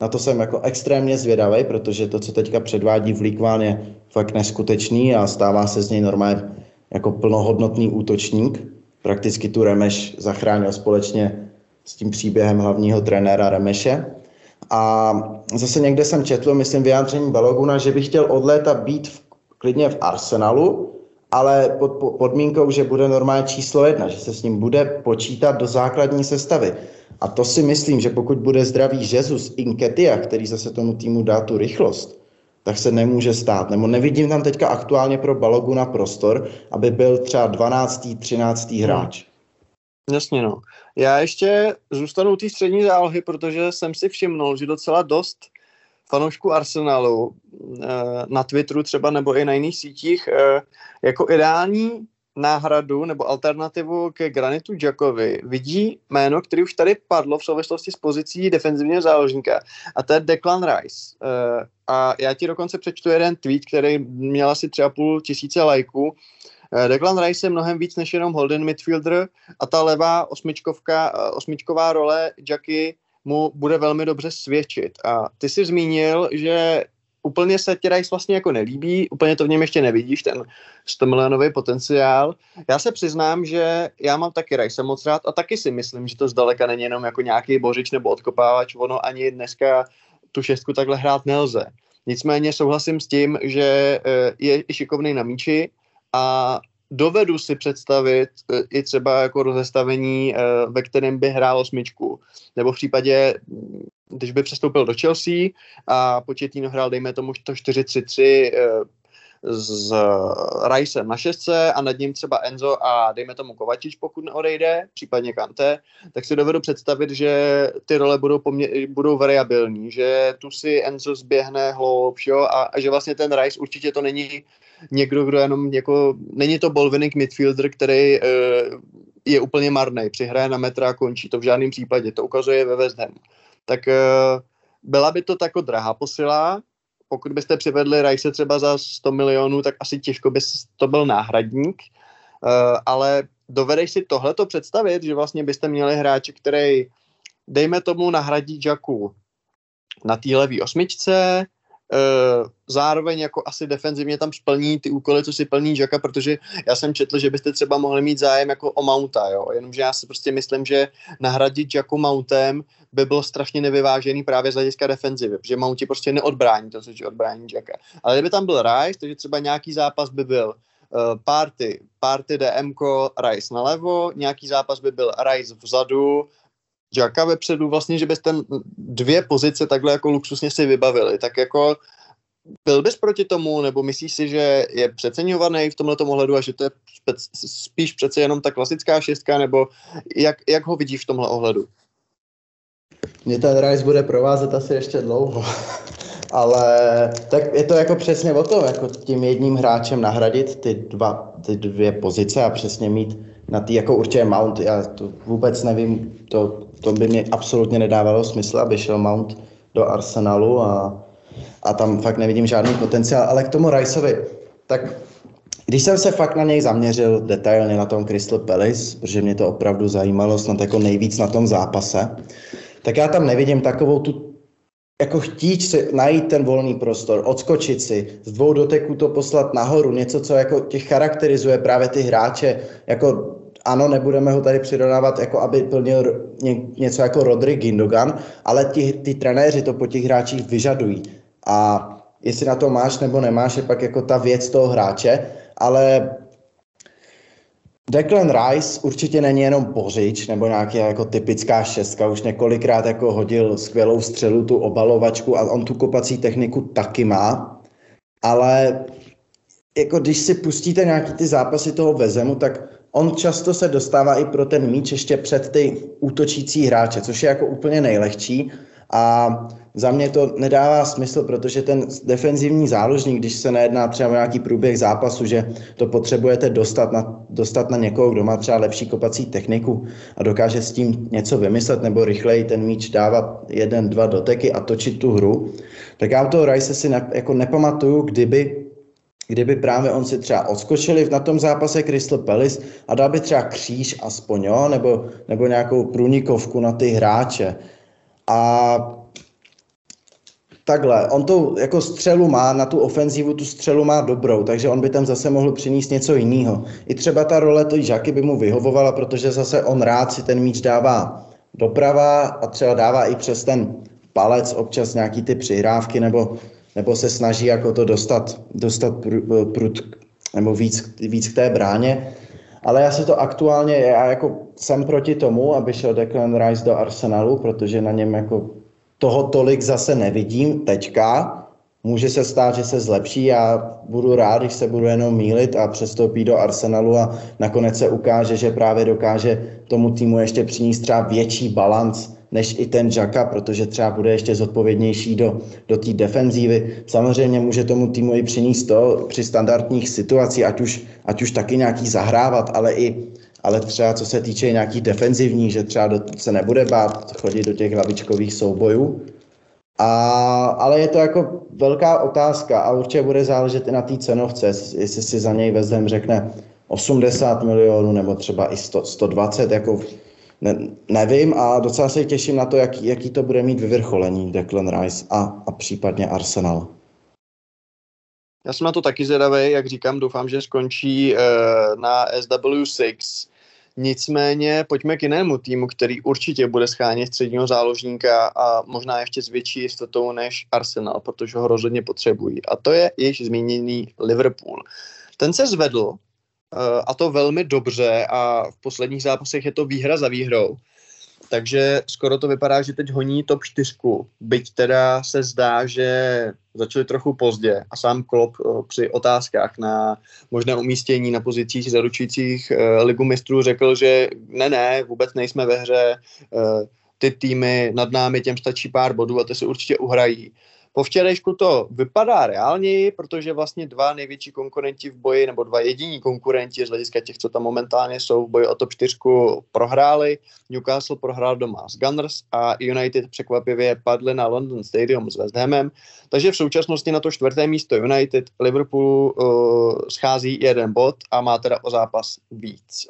Na to jsem jako extrémně zvědavý, protože to, co teďka předvádí v League One, je fakt neskutečný a stává se z něj normálně jako plnohodnotný útočník. Prakticky tu Remeš zachránil společně s tím příběhem hlavního trenéra Remeše. A zase někde jsem četl, myslím, vyjádření Baloguna, že by chtěl od léta být klidně v Arsenalu, ale pod podmínkou, že bude normálně číslo 1, že se s ním bude počítat do základní sestavy. A to si myslím, že pokud bude zdravý Jesus Nketiah, který zase tomu týmu dá tu rychlost, tak se nemůže stát. Nebo nevidím tam teďka aktuálně pro Baloguna prostor, aby byl třeba 12. 13. hráč. Jasně no. Já ještě zůstanu u té střední zálohy, protože jsem si všimnul, že docela dost fanoušků Arsenalu na Twitteru třeba nebo i na jiných sítích jako ideální náhradu nebo alternativu ke Granitu Xhakovi vidí jméno, který už tady padlo v souvislosti s pozicí defenzivního záložníka a to je Declan Rice. A já ti dokonce přečtu jeden tweet, který měl asi 3,5 tisíce lajků. Declan Rice je mnohem víc než jenom Holding midfielder a ta levá osmičková role Xhaky mu bude velmi dobře svědčit. A ty jsi zmínil, že úplně se ti Rice vlastně jako nelíbí, úplně to v něm ještě nevidíš, ten 100 milionový potenciál. Já se přiznám, že já mám taky Rice moc rád a taky si myslím, že to zdaleka není jenom jako nějaký bořič nebo odkopávač, ono ani dneska tu šestku takhle hrát nelze. Nicméně souhlasím s tím, že je šikovný na míči a dovedu si představit i třeba jako rozestavení, ve kterém by hrál osmičku. Nebo v případě, když by přestoupil do Chelsea a Pochettino hrál, dejme tomu, to 4-3-3 s Ricem na šestce a nad ním třeba Enzo a dejme tomu Kovačič, pokud neodejde, případně Kanté, tak si dovedu představit, že ty role budou variabilní, že tu si Enzo zběhne hloubš, jo, a že vlastně ten Rice určitě to není někdo, kdo jenom jako, není to ball-winning midfielder, který je úplně marný, přihraje na metra a končí, to v žádném případě, to ukazuje ve West Hamu. Tak byla by to tako drahá posila, pokud byste přivedli Rice třeba za 100 milionů, tak asi těžko by to byl náhradník, ale dovedeš si tohleto představit, že vlastně byste měli hráče, který, dejme tomu, nahradí Xhaku na té levý osmičce, zároveň jako asi defenzivně tam splní ty úkoly, co si plní Xhaka, protože já jsem četl, že byste třeba mohli mít zájem jako o Mounta, jo, jenomže já si prostě myslím, že nahradit Xhaku Mountem by bylo strašně nevyvážený právě z hlediska defenzivy, protože Mounti prostě neodbrání to, což odbrání Xhaka. Ale kdyby tam byl Rice, takže třeba nějaký zápas by byl Partey DMko, Rice nalevo, nějaký zápas by byl Rice vzadu, Xhaka vepředu, vlastně, že byste dvě pozice takhle jako luxusně si vybavili, tak jako Byl bys proti tomu, nebo myslíš si, že je přeceňovaný v tomhletom ohledu a že to je spíš přece jenom ta klasická šestka, nebo jak ho vidíš v tomhle ohledu? Mě ten Rice bude provázet asi ještě dlouho, ale tak je to jako přesně o tom, jako tím jedním hráčem nahradit ty dvě pozice a přesně mít na tý jako určitě Mount, já to vůbec nevím, to by mě absolutně nedávalo smysl, aby šel Mount do Arsenalu a tam fakt nevidím žádný potenciál, ale k tomu Riceovi, tak když jsem se fakt na něj zaměřil detailně na tom Crystal Palace, protože mě to opravdu zajímalo snad jako nejvíc na tom zápase, tak já tam nevidím takovou tu jako chtíč si najít ten volný prostor, odskočit si, z dvou doteků to poslat nahoru, něco, co jako těch charakterizuje právě ty hráče, jako ano, nebudeme ho tady přirovnávat, jako aby plnil něco jako Rodri, Gündogan, ale ti trenéři to po těch hráčích vyžadují. A jestli na to máš nebo nemáš, je pak jako ta věc toho hráče, ale Declan Rice určitě není jenom bořič nebo nějaká jako typická šestka, už několikrát jako hodil skvělou střelu, tu obalovačku a on tu kopací techniku taky má, ale jako když si pustíte nějaký ty zápasy toho Vezemu, tak on často se dostává i pro ten míč ještě před ty útočící hráče, což je jako úplně nejlehčí a za mě to nedává smysl, protože ten defenzivní záložník, když se nejedná třeba o nějaký průběh zápasu, že to potřebujete dostat na někoho, kdo má třeba lepší kopací techniku a dokáže s tím něco vymyslet nebo rychleji ten míč dávat 1-2 doteky a točit tu hru, tak já toho Rice si jako nepamatuju, kdyby právě on si třeba odskočili na tom zápase Crystal Palace a dal by třeba kříž aspoň, jo? Nebo nějakou průnikovku na ty hráče. A takhle, on tu jako střelu má, na tu ofenzivu tu střelu má dobrou, takže on by tam zase mohl přinést něco jiného. I třeba ta role toho Xhaky by mu vyhovovala, protože zase on rád si ten míč dává doprava a třeba dává i přes ten palec občas nějaký ty přihrávky nebo se snaží jako to dostat prud nebo víc k té bráně. Ale já si to aktuálně, já jako jsem proti tomu, aby šel Declan Rice do Arsenalu, protože na něm jako toho tolik zase nevidím teďka. Může se stát, že se zlepší. Já budu rád, když se budu jenom mýlit a přestoupí do Arsenalu a nakonec se ukáže, že právě dokáže tomu týmu ještě přinést třeba větší balanc než i ten Xhaka, protože třeba bude ještě zodpovědnější do té defenzívy. Samozřejmě může tomu týmu i přinést to při standardních situacích, ať už taky nějaký zahrávat, ale třeba co se týče nějakých defenzivních, že třeba se nebude bát chodit do těch hlavičkových soubojů. Ale je to jako velká otázka a určitě bude záležet i na té cenovce, jestli si za něj West Ham řekne 80 milionů nebo třeba i 120, jako nevím a docela se těším na to, jaký to bude mít vyvrcholení Declan Rice a případně Arsenal. Já jsem na to taky zvědavý, jak říkám, doufám, že skončí na SW6. Nicméně pojďme k jinému týmu, který určitě bude shánět středního záložníka a možná ještě s větší jistotou než Arsenal, protože ho rozhodně potřebují. A to je již zmíněný Liverpool. Ten se zvedl a to velmi dobře a v posledních zápasech je to výhra za výhrou. Takže skoro to vypadá, že teď honí top 4, byť teda se zdá, že začali trochu pozdě a sám Klopp při otázkách na možné umístění na pozicích zaručujících Ligu mistrů řekl, že ne, vůbec nejsme ve hře, ty týmy nad námi těm stačí pár bodů a ty se určitě uhrají. Po včerejšku to vypadá reálněji, protože vlastně dva největší konkurenti v boji, nebo dva jediní konkurenti z hlediska těch, co tam momentálně jsou v boji o top 4, prohráli. Newcastle prohrál doma s Gunners a United překvapivě padli na London Stadium s West Hamem. Takže v současnosti na to 4. místo United Liverpoolu schází jeden bod a má teda o zápas víc.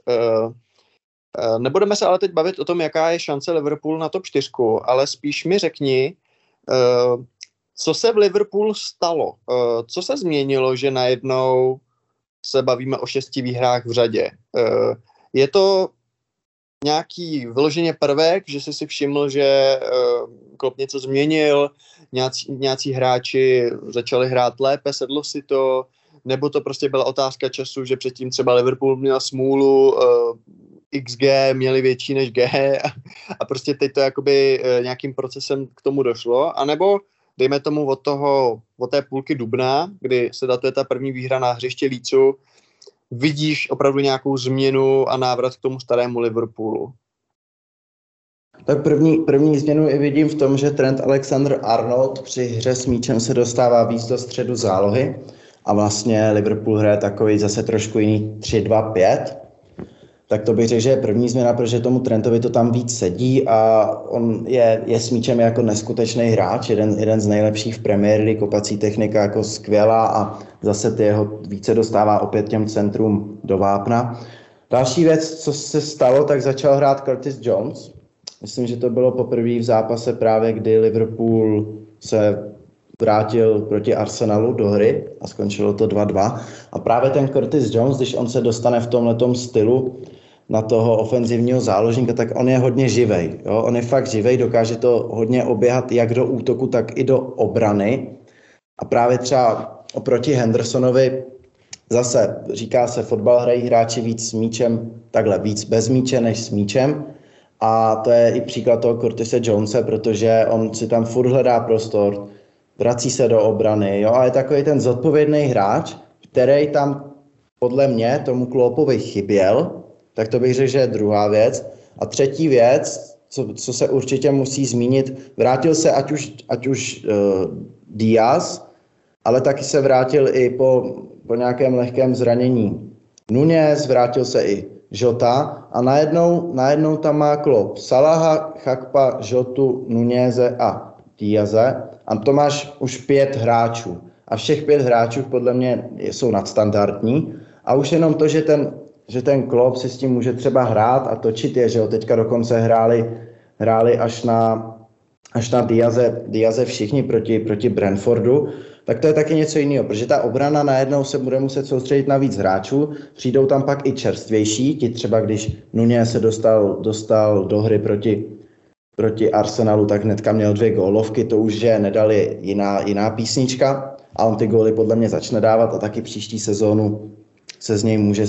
Nebudeme se ale teď bavit o tom, jaká je šance Liverpoolu na top 4, ale spíš mi řekni, co se v Liverpoolu stalo? Co se změnilo, že najednou se bavíme o 6 výhrách v řadě? Je to nějaký vyloženě prvek, že jsi si všiml, že Klopp něco změnil, nějací hráči začali hrát lépe, sedlo si to, nebo to prostě byla otázka času, že předtím třeba Liverpool měl smůlu, XG měli větší než G a prostě teď to jakoby nějakým procesem k tomu došlo, anebo dejme tomu od té půlky dubna, kdy se datuje ta první výhra na hřiště Leedsu, vidíš opravdu nějakou změnu a návrat k tomu starému Liverpoolu? Tak první změnu i vidím v tom, že Trent Alexander-Arnold při hře s míčem se dostává víc do středu zálohy a vlastně Liverpool hraje takový zase trošku jiný 3-2-5. Tak to bych řekl, že je první změna, protože tomu Trentovi to tam víc sedí a on je s míčem jako neskutečný hráč, jeden z nejlepších v Premier League, kopací technika jako skvělá a zase ty jeho více dostává opět těm centrum do vápna. Další věc, co se stalo, tak začal hrát Curtis Jones. Myslím, že to bylo poprvé v zápase právě, kdy Liverpool se vrátil proti Arsenalu do hry a skončilo to 2-2. A právě ten Curtis Jones, když on se dostane v tomhletom stylu na toho ofenzivního záložníka, tak on je hodně živej. Jo? On je fakt živej, dokáže to hodně oběhat jak do útoku, tak i do obrany. A právě třeba oproti Hendersonovi zase říká se, fotbal hrají hráči víc s míčem, takhle víc bez míče než s míčem. A to je i příklad toho Curtise Jonese, protože on si tam furt hledá prostor, vrací se do obrany, jo, a je takový ten zodpovědný hráč, který tam podle mě tomu Kloppovi chyběl, tak to bych řekl, že je druhá věc. A třetí věc, co se určitě musí zmínit, vrátil se ať už Díaz, ale taky se vrátil i po nějakém lehkém zranění Nunes, vrátil se i Jota a najednou tam má Klopp Salaha, Chakpa, Jotu, Nuněze a Díaze a to máš už 5 hráčů a všech 5 hráčů podle mě jsou nadstandardní a už jenom to, že ten Klopp si s tím může třeba hrát a točit je, že jo, teďka dokonce hráli až na Díaze všichni proti Brentfordu, tak to je taky něco jiného, protože ta obrana najednou se bude muset soustředit na víc hráčů, přijdou tam pak i čerstvější, ti třeba když Nuně se dostal do hry proti Arsenalu, tak hnedka měl 2 gólovky, to už je nedali jiná písnička a on ty góly podle mě začne dávat a taky příští sezónu se z něj může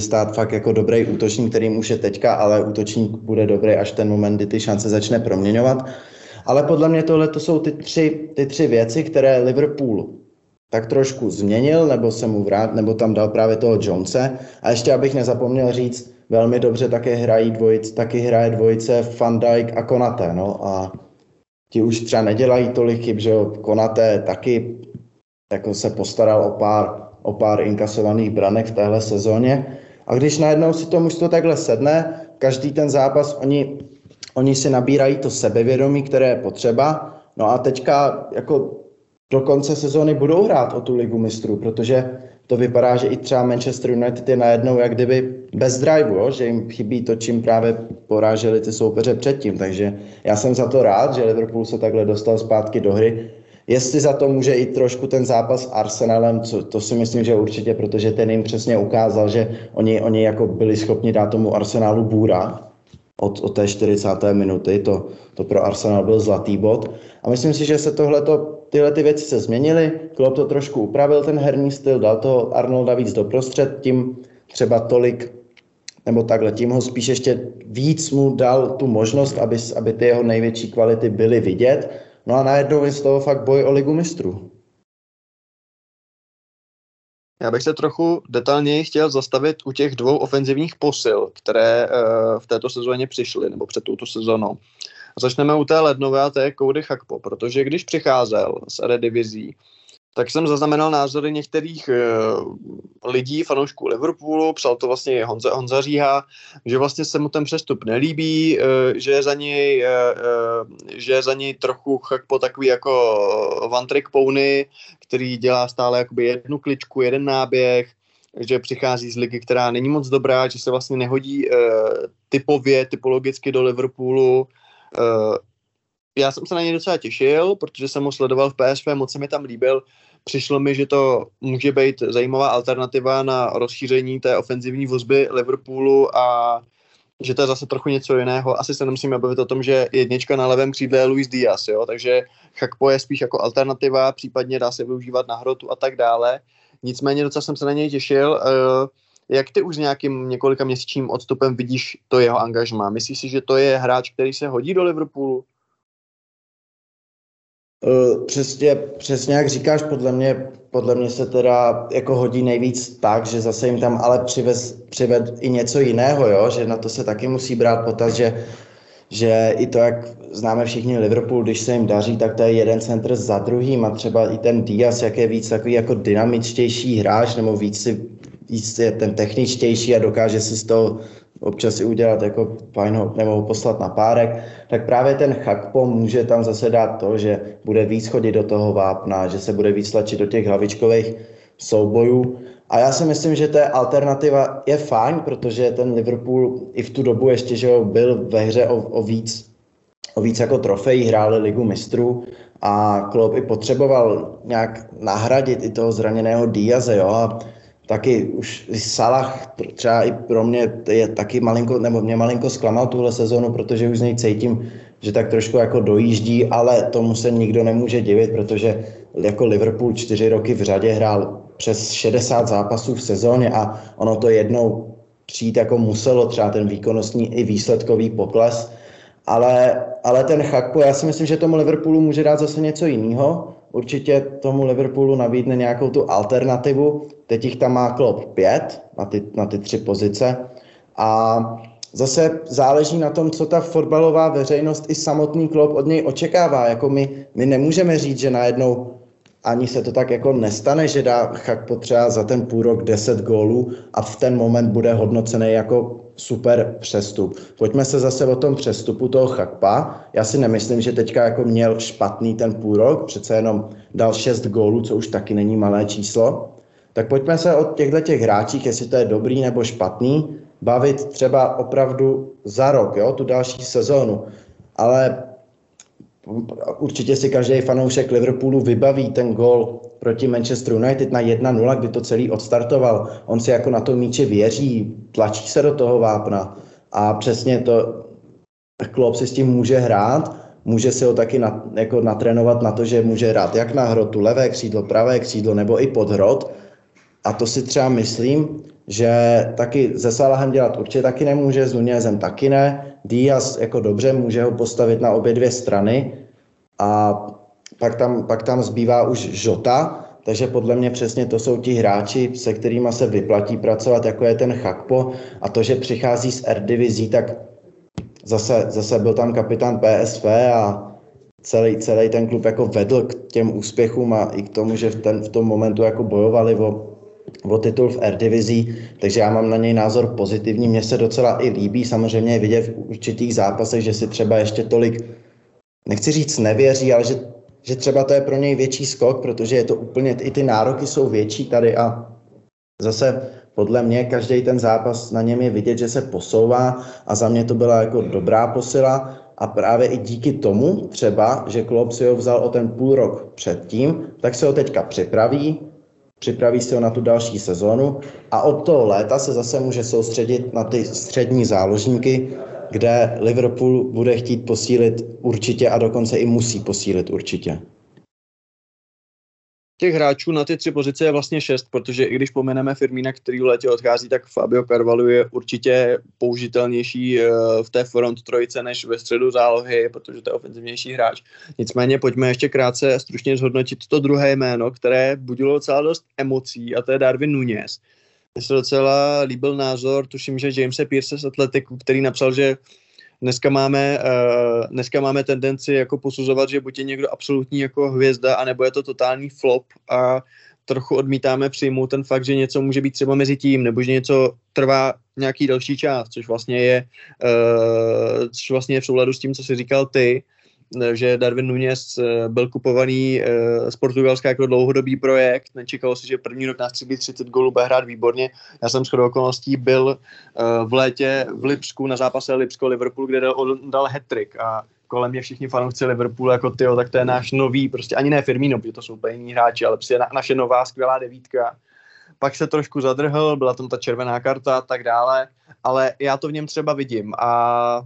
stát fakt jako dobrý útočník, kterým už je teďka, ale útočník bude dobrý až ten moment, kdy ty šance začne proměňovat. Ale podle mě tohle to jsou ty tři věci, které Liverpool tak trošku změnil, nebo se mu vrátil, nebo tam dal právě toho Jonese. A ještě abych nezapomněl říct, velmi dobře taky hraje dvojice Van Dijk a Konaté. No a ti už třeba nedělají tolik chyb, že jo, Konaté taky jako se postaral o pár inkasovaných branek v téhle sezóně. A když najednou si to mužstvo takhle sedne, každý ten zápas oni si nabírají to sebevědomí, které je potřeba. No a teďka jako do konce sezóny budou hrát o tu Ligu mistrů, protože to vypadá, že i třeba Manchester United je najednou jak kdyby bez driveu, že jim chybí to, čím právě poráželi ty soupeře předtím. Takže já jsem za to rád, že Liverpool se takhle dostal zpátky do hry. Jestli za to může i trošku ten zápas s Arsenalem, to si myslím, že určitě, protože ten jim přesně ukázal, že oni jako byli schopni dát tomu Arsenalu bůra od té 40. minuty, to pro Arsenal byl zlatý bod. A myslím si, že se tyhle ty věci se změnily, Klopp to trošku upravil, ten herní styl, dal toho Arnolda víc doprostřed, tím třeba tolik, nebo takhle, tím ho spíš ještě víc mu dal tu možnost, aby ty jeho největší kvality byly vidět. No a najednou je z toho fakt boj o Ligu mistrů. Já bych se trochu detailněji chtěl zastavit u těch 2 ofenzivních posil, které v této sezóně přišly, nebo před touto sezónou. Začneme u té lednové a to je Cody Gakpo, protože když přicházel z Eredivizí, tak jsem zaznamenal názory některých lidí, fanoušků Liverpoolu, psal to vlastně Honza Říha, že vlastně se mu ten přestup nelíbí, že je za něj trochu Gakpo takový jako one trick pony, který dělá stále jakoby jednu kličku, jeden náběh, že přichází z ligy, která není moc dobrá, že se vlastně nehodí typologicky do Liverpoolu. Já jsem se na něj docela těšil, protože jsem ho sledoval v PSV, moc se mi tam líbil. Přišlo mi, že to může být zajímavá alternativa na rozšíření té ofenzivní vozby Liverpoolu a že to je zase trochu něco jiného. Asi se nemusíme bavit o tom, že jednička na levém křídle je Luis Díaz, jo? Takže Gakpo je spíš jako alternativa, případně dá se využívat na hrotu a tak dále. Nicméně docela jsem se na něj těšil. Jak ty už s nějakým několika měsíčním odstupem vidíš to jeho angažmá? Myslíš si, že to je hráč, který se hodí do Liverpoolu? Přesně jak říkáš, podle mě se teda jako hodí nejvíc tak, že zase jim tam ale přived i něco jiného, jo? Že na to se taky musí brát potaz, že i to, jak známe všichni Liverpool, když se jim daří, tak to je jeden centr za druhým a třeba i ten Díaz, jak je víc takový jako dynamičtější hráč nebo víc je ten techničtější a dokáže si z toho občas i udělat jako fajnou, nebo poslat na párek, tak právě ten Gakpo může tam zase dát to, že bude víc chodit do toho vápna, že se bude víc tlačit do těch hlavičkových soubojů. A já si myslím, že ta alternativa je fajn, protože ten Liverpool i v tu dobu ještě, že byl ve hře o víc jako trofejí, hráli Ligu mistrů a Klopp i potřeboval nějak nahradit i toho zraněného Díaze, jo, a taky už Salah třeba i pro mě je taky mě malinko zklamal tuhle sezonu, protože už z něj cítím, že tak trošku jako dojíždí, ale tomu se nikdo nemůže divit, protože jako Liverpool 4 roky v řadě hrál přes 60 zápasů v sezóně a ono to jednou přijít jako muselo, třeba ten výkonnostní i výsledkový pokles, ale ten Gakpo, já si myslím, že tomu Liverpoolu může dát zase něco jiného. Určitě tomu Liverpoolu nabídne nějakou tu alternativu. Teď jich tam má Klopp 5 na ty 3 pozice. A zase záleží na tom, co ta fotbalová veřejnost i samotný Klopp od něj očekává. Jako my nemůžeme říct, že najednou ani se to tak jako nestane, že dá Gakpo třeba za ten půl rok 10 gólů a v ten moment bude hodnocený jako super přestup. Pojďme se zase o tom přestupu toho Gakpa. Já si nemyslím, že teďka jako měl špatný ten půl rok, přece jenom dal 6 gólů, co už taky není malé číslo. Tak pojďme se od těchto hráčích, jestli to je dobrý nebo špatný, bavit třeba opravdu za rok, jo, tu další sezónu. Ale určitě si každý fanoušek Liverpoolu vybaví ten gól proti Manchester United na 1-0, kdy to celý odstartoval. On si jako na to míči věří, tlačí se do toho vápna a přesně to Klopp si s tím může hrát, může si ho taky jako natrénovat na to, že může hrát jak na hrotu, levé křídlo, pravé křídlo nebo i pod hrot. A to si třeba myslím, že taky se Salahem dělat určitě taky nemůže, s Nuñezem taky ne. Díaz jako dobře může ho postavit na obě 2 strany a pak tam zbývá už Žota, takže podle mě přesně to jsou ti hráči, se kterými se vyplatí pracovat, jako je ten Gakpo, a to, že přichází z Erdivizí, tak zase byl tam kapitán PSV a celý ten klub jako vedl k těm úspěchům a i k tomu, že v tom momentu jako bojovali o titul v Erdivizí, takže já mám na něj názor pozitivní, mně se docela i líbí, samozřejmě je vidět v určitých zápasech, že si třeba ještě tolik, nechci říct nevěří, ale že třeba to je pro něj větší skok, protože je to úplně, i ty nároky jsou větší tady a zase podle mě každý ten zápas na něm je vidět, že se posouvá a za mě to byla jako dobrá posila a právě i díky tomu třeba, že Klopp si ho vzal o ten půl rok předtím, tak se ho teďka připraví se ho na tu další sezonu a od toho léta se zase může soustředit na ty střední záložníky, kde Liverpool bude chtít posílit určitě a dokonce i musí posílit určitě. Těch hráčů na ty 3 pozice je vlastně 6, protože i když pomeneme Firmína, který v létě odchází, tak Fabio Carvalho je určitě použitelnější v té front trojice než ve středu zálohy, protože to je ofenzivnější hráč. Nicméně pojďme ještě krátce stručně zhodnotit to druhé jméno, které budilo docela dost emocí, a to je Darwin Núñez. Mně se docela líbil názor, tuším, že Jamesa Pierce z Atletiku, který napsal, že dneska máme tendenci jako posuzovat, že buď je někdo absolutní jako hvězda, anebo je to totální flop a trochu odmítáme přijmout ten fakt, že něco může být třeba mezi tím, nebo že něco trvá nějaký další čas, což vlastně je v souladu s tím, co jsi říkal ty, že Darwin Núñez byl kupovaný z Portugalska jako dlouhodobý projekt, nečekalo se, že první rok nás přibí 30 gólů, bude hrát výborně. Já jsem shodou okolností byl v létě v Lipsku na zápase Lipsko-Liverpool, kde dal hat-trick a kolem mě všichni fanoušci Liverpoolu jako tyjo, tak to je náš nový, prostě ani ne Firmino, protože to jsou úplně jiní hráči, ale prostě naše nová skvělá 9. Pak se trošku zadrhl, byla tam ta červená karta a tak dále, ale já to v něm třeba vidím a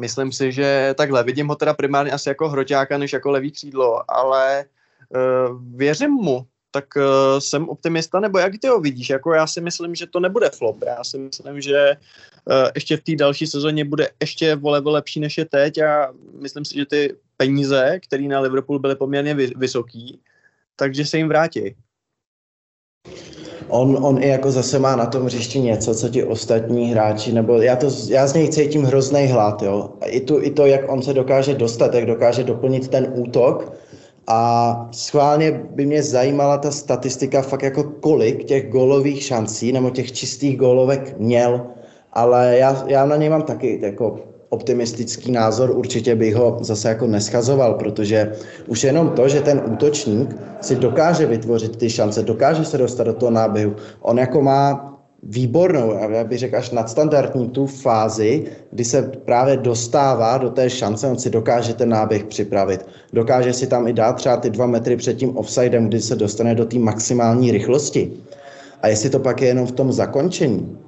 myslím si, že takhle, vidím ho teda primárně asi jako hroťáka, než jako levý křídlo, ale věřím mu, tak jsem optimista, nebo jak ty ho vidíš? Jako já si myslím, že to nebude flop. Já si myslím, že ještě v té další sezóně bude ještě volevo lepší, než je teď, a myslím si, že ty peníze, které na Liverpool byly poměrně vysoký, takže se jim vrátí. On i jako zase má na tom hřišti něco, co ti ostatní hráči, nebo já z něj cítím hroznej hlad, jo. I to, jak on se dokáže dostat, jak dokáže doplnit ten útok, a schválně by mě zajímala ta statistika fakt jako kolik těch gólových šancí nebo těch čistých gólovek měl, ale já na něj mám taky jako optimistický názor, určitě bych ho zase jako neschazoval, protože už jenom to, že ten útočník si dokáže vytvořit ty šance, dokáže se dostat do toho náběhu, on jako má výbornou, já bych řekl až nadstandardní tu fázi, kdy se právě dostává do té šance, on si dokáže ten náběh připravit. Dokáže si tam i dát třeba ty 2 metry před tím offsidem, kdy se dostane do té maximální rychlosti. A jestli to pak je jenom v tom zakončení,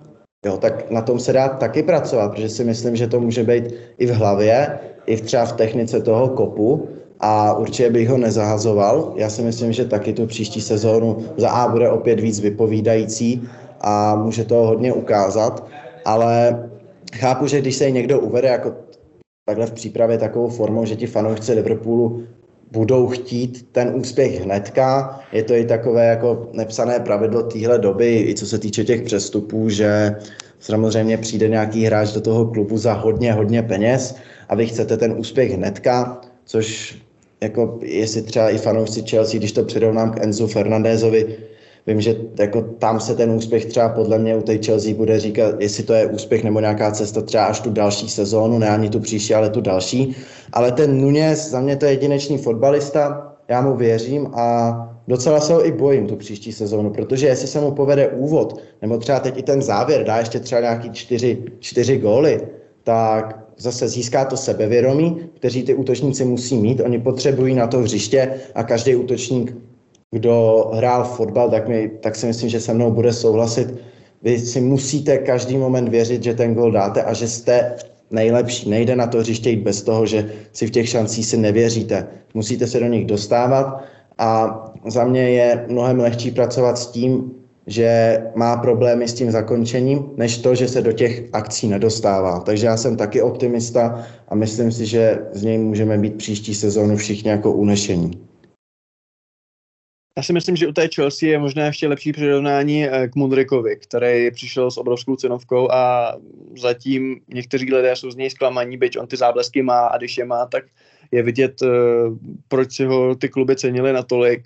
jo, tak na tom se dá taky pracovat, protože si myslím, že to může být i v hlavě, i třeba v technice toho kopu, a určitě bych ho nezahazoval. Já si myslím, že taky tu příští sezónu za A bude opět víc vypovídající a může to hodně ukázat, ale chápu, že když se někdo uvede jako takhle v přípravě takovou formou, že ti fanoušci Liverpoolu budou chtít ten úspěch hnedka. Je to i takové jako nepsané pravidlo téhle doby, i co se týče těch přestupů, že samozřejmě přijde nějaký hráč do toho klubu za hodně peněz a vy chcete ten úspěch hnedka, což jako jestli třeba i fanoušci Chelsea, když to přirovnám k Enzu Fernandézovi, vím, že jako tam se ten úspěch třeba podle mě u té Chelsea bude říkat, jestli to je úspěch nebo nějaká cesta třeba až tu další sezónu, ne ani tu příští, ale tu další. Ale ten Nunes, za mě to je jedinečný fotbalista, já mu věřím a docela se ho i bojím tu příští sezónu, protože jestli se mu povede úvod, nebo třeba teď i ten závěr, dá ještě třeba nějaký 4 góly, tak zase získá to sebevědomí, kteří ty útočníci musí mít, oni potřebují na to hřiště a každý útočník, kdo hrál fotbal, tak si myslím, že se mnou bude souhlasit. Vy si musíte každý moment věřit, že ten gól dáte a že jste nejlepší. Nejde na to hřiště jít bez toho, že si v těch šancích si nevěříte. Musíte se do nich dostávat a za mě je mnohem lehčí pracovat s tím, že má problémy s tím zakončením, než to, že se do těch akcí nedostává. Takže já jsem taky optimista a myslím si, že z něj můžeme být příští sezónu všichni jako unešení. Já si myslím, že u té Chelsea je možná ještě lepší přirovnání k Mudrykovi, který přišel s obrovskou cenovkou a zatím někteří lidé jsou z něj zklamaní, byť on ty záblesky má a když je má, tak je vidět, proč si ho ty kluby cenili natolik.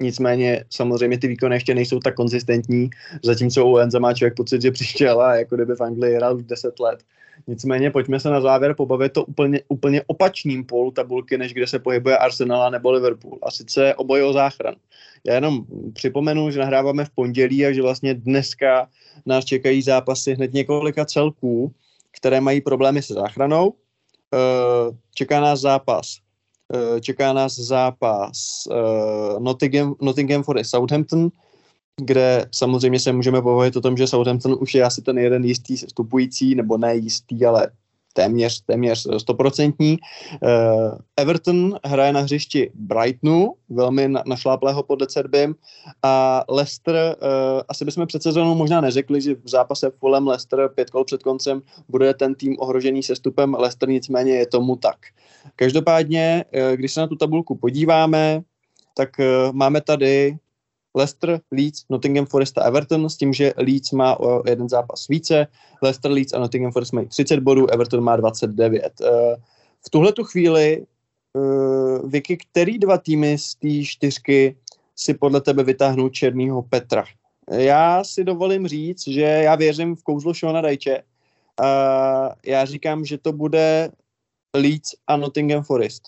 Nicméně samozřejmě ty výkony ještě nejsou tak konzistentní, zatímco u Enza má člověk pocit, že přišel a jako kdyby v Anglii hrál už 10 let. Nicméně pojďme se na závěr pobavit o úplně opačným polu tabulky, než kde se pohybuje Arsenal nebo Liverpool. A sice oboje o záchranu. Já jenom připomenu, že nahráváme v pondělí a že vlastně dneska nás čekají zápasy hned několika celků, které mají problémy se záchranou. Čeká nás zápas Nottingham Forest Southampton, kde samozřejmě se můžeme povědět o tom, že Southampton už je asi ten jeden jistý vstupující, nebo ne jistý, ale téměř 100%. Everton hraje na hřišti Brightonu, velmi našláplého podle Cerbym, a Leicester, asi bychom před sezónou možná neřekli, že v zápase Fulham Leicester 5 kol před koncem bude ten tým ohrožený sestupem, Leicester nicméně je tomu tak. Každopádně, když se na tu tabulku podíváme, tak máme tady Leicester, Leeds, Nottingham Forest a Everton, s tím, že Leeds má o jeden zápas více, Leicester, Leeds a Nottingham Forest mají 30 bodů, Everton má 29. V tuhletu chvíli, Vicky, který dva týmy z té čtyřky si podle tebe vytáhnou černýho Petra? Já si dovolím říct, že já věřím v kouzlo Šona Dajče a já říkám, že to bude Leeds a Nottingham Forest.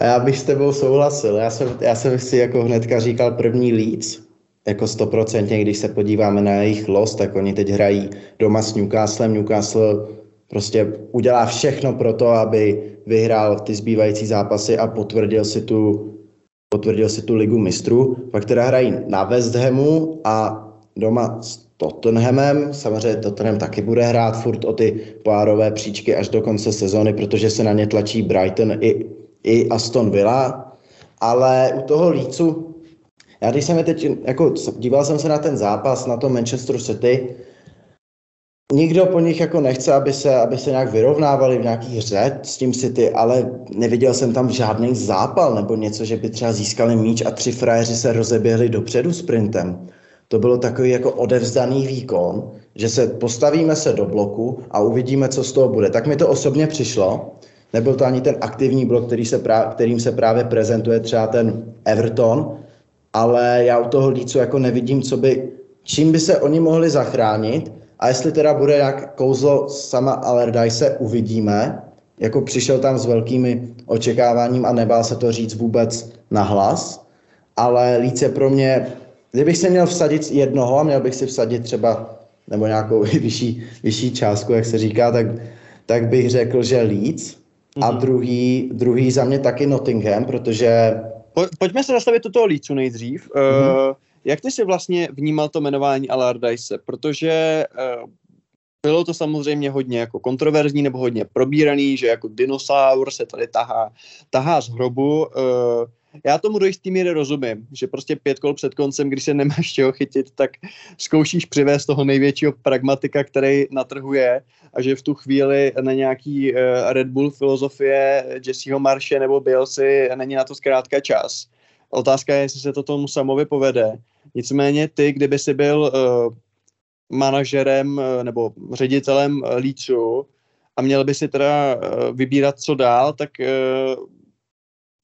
A já bych s tebou souhlasil. Já jsem si jako hnedka říkal první Leeds, jako 100%, když se podíváme na jejich los, tak oni teď hrají doma s Newcastlem. Newcastle prostě udělá všechno pro to, aby vyhrál ty zbývající zápasy a potvrdil si tu Ligu mistrů. Pak teda hrají na West Hamu a doma s Tottenhamem. Samozřejmě Tottenham taky bude hrát furt o ty pohárové příčky až do konce sezóny, protože se na ně tlačí Brighton i Aston Villa, ale u toho Leedsu Já když jsem je teď, jako díval jsem se na ten zápas, na to Manchester City, nikdo po nich jako nechce, aby se nějak vyrovnávali v nějaký hře s tím City, ale neviděl jsem tam žádný zápal nebo něco, že by třeba získali míč a tři frajeři se rozeběhli dopředu sprintem. To bylo takový jako odevzdaný výkon, že se postavíme se do bloku a uvidíme, co z toho bude. Tak mi to osobně přišlo. Nebyl to ani ten aktivní blok, kterým se právě prezentuje třeba ten Everton, ale já u toho Leedsu jako nevidím, čím by se oni mohli zachránit. A jestli teda bude jak kouzlo sama Allardyce, uvidíme. Jako přišel tam s velkými očekáváním a nebál se to říct vůbec nahlas. Ale Leeds je pro mě, kdybych se měl vsadit jednoho a měl bych si vsadit třeba nebo nějakou vyšší částku, jak se říká, tak bych řekl, že Leeds. A druhý za mě taky Nottingham, protože... Pojďme se zastavit do toho Leedsu nejdřív. Jak ty jsi vlastně vnímal to jmenování Allardyce? Protože bylo to samozřejmě hodně jako kontroverzní nebo hodně probíraný, že jako dinosaur se tady tahá z hrobu. Já tomu do jistý míry rozumím, že prostě 5 kol před koncem, když se nemáš čeho chytit, tak zkoušíš přivést toho největšího pragmatika, který na trhu je, a že v tu chvíli na nějaký Red Bull filozofie Jesseho Marše nebo Bielsy není na to zkrátka čas. Otázka je, jestli se to tomu Samovi povede. Nicméně ty, kdyby si byl manažerem nebo ředitelem Leedsu a měl by si teda vybírat, co dál, tak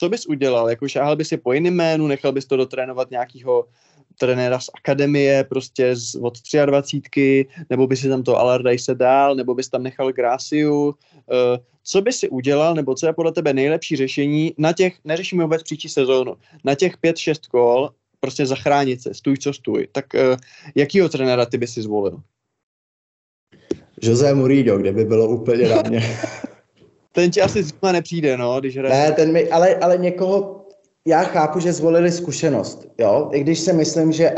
co bys udělal? Jako šáhal bys si po jiném jménu, nechal bys to dotrénovat nějakého trenéra z akademie, prostě od 23, nebo bys si tam to Allardyce dál, nebo bys tam nechal Graciu. Co bys si udělal, nebo co je podle tebe nejlepší řešení na těch, neřešíme vůbec příští sezónu, na těch 5-6 kol prostě zachránit se, stůj co stůj. Tak jakýho trenéra ty bys si zvolil? José Mourinho, kde by bylo úplně na mě. Ten ti asi zrovna nepřijde, no, když hraje. Ne, ten mi, ale někoho, já chápu, že zvolili zkušenost, jo, i když si myslím, že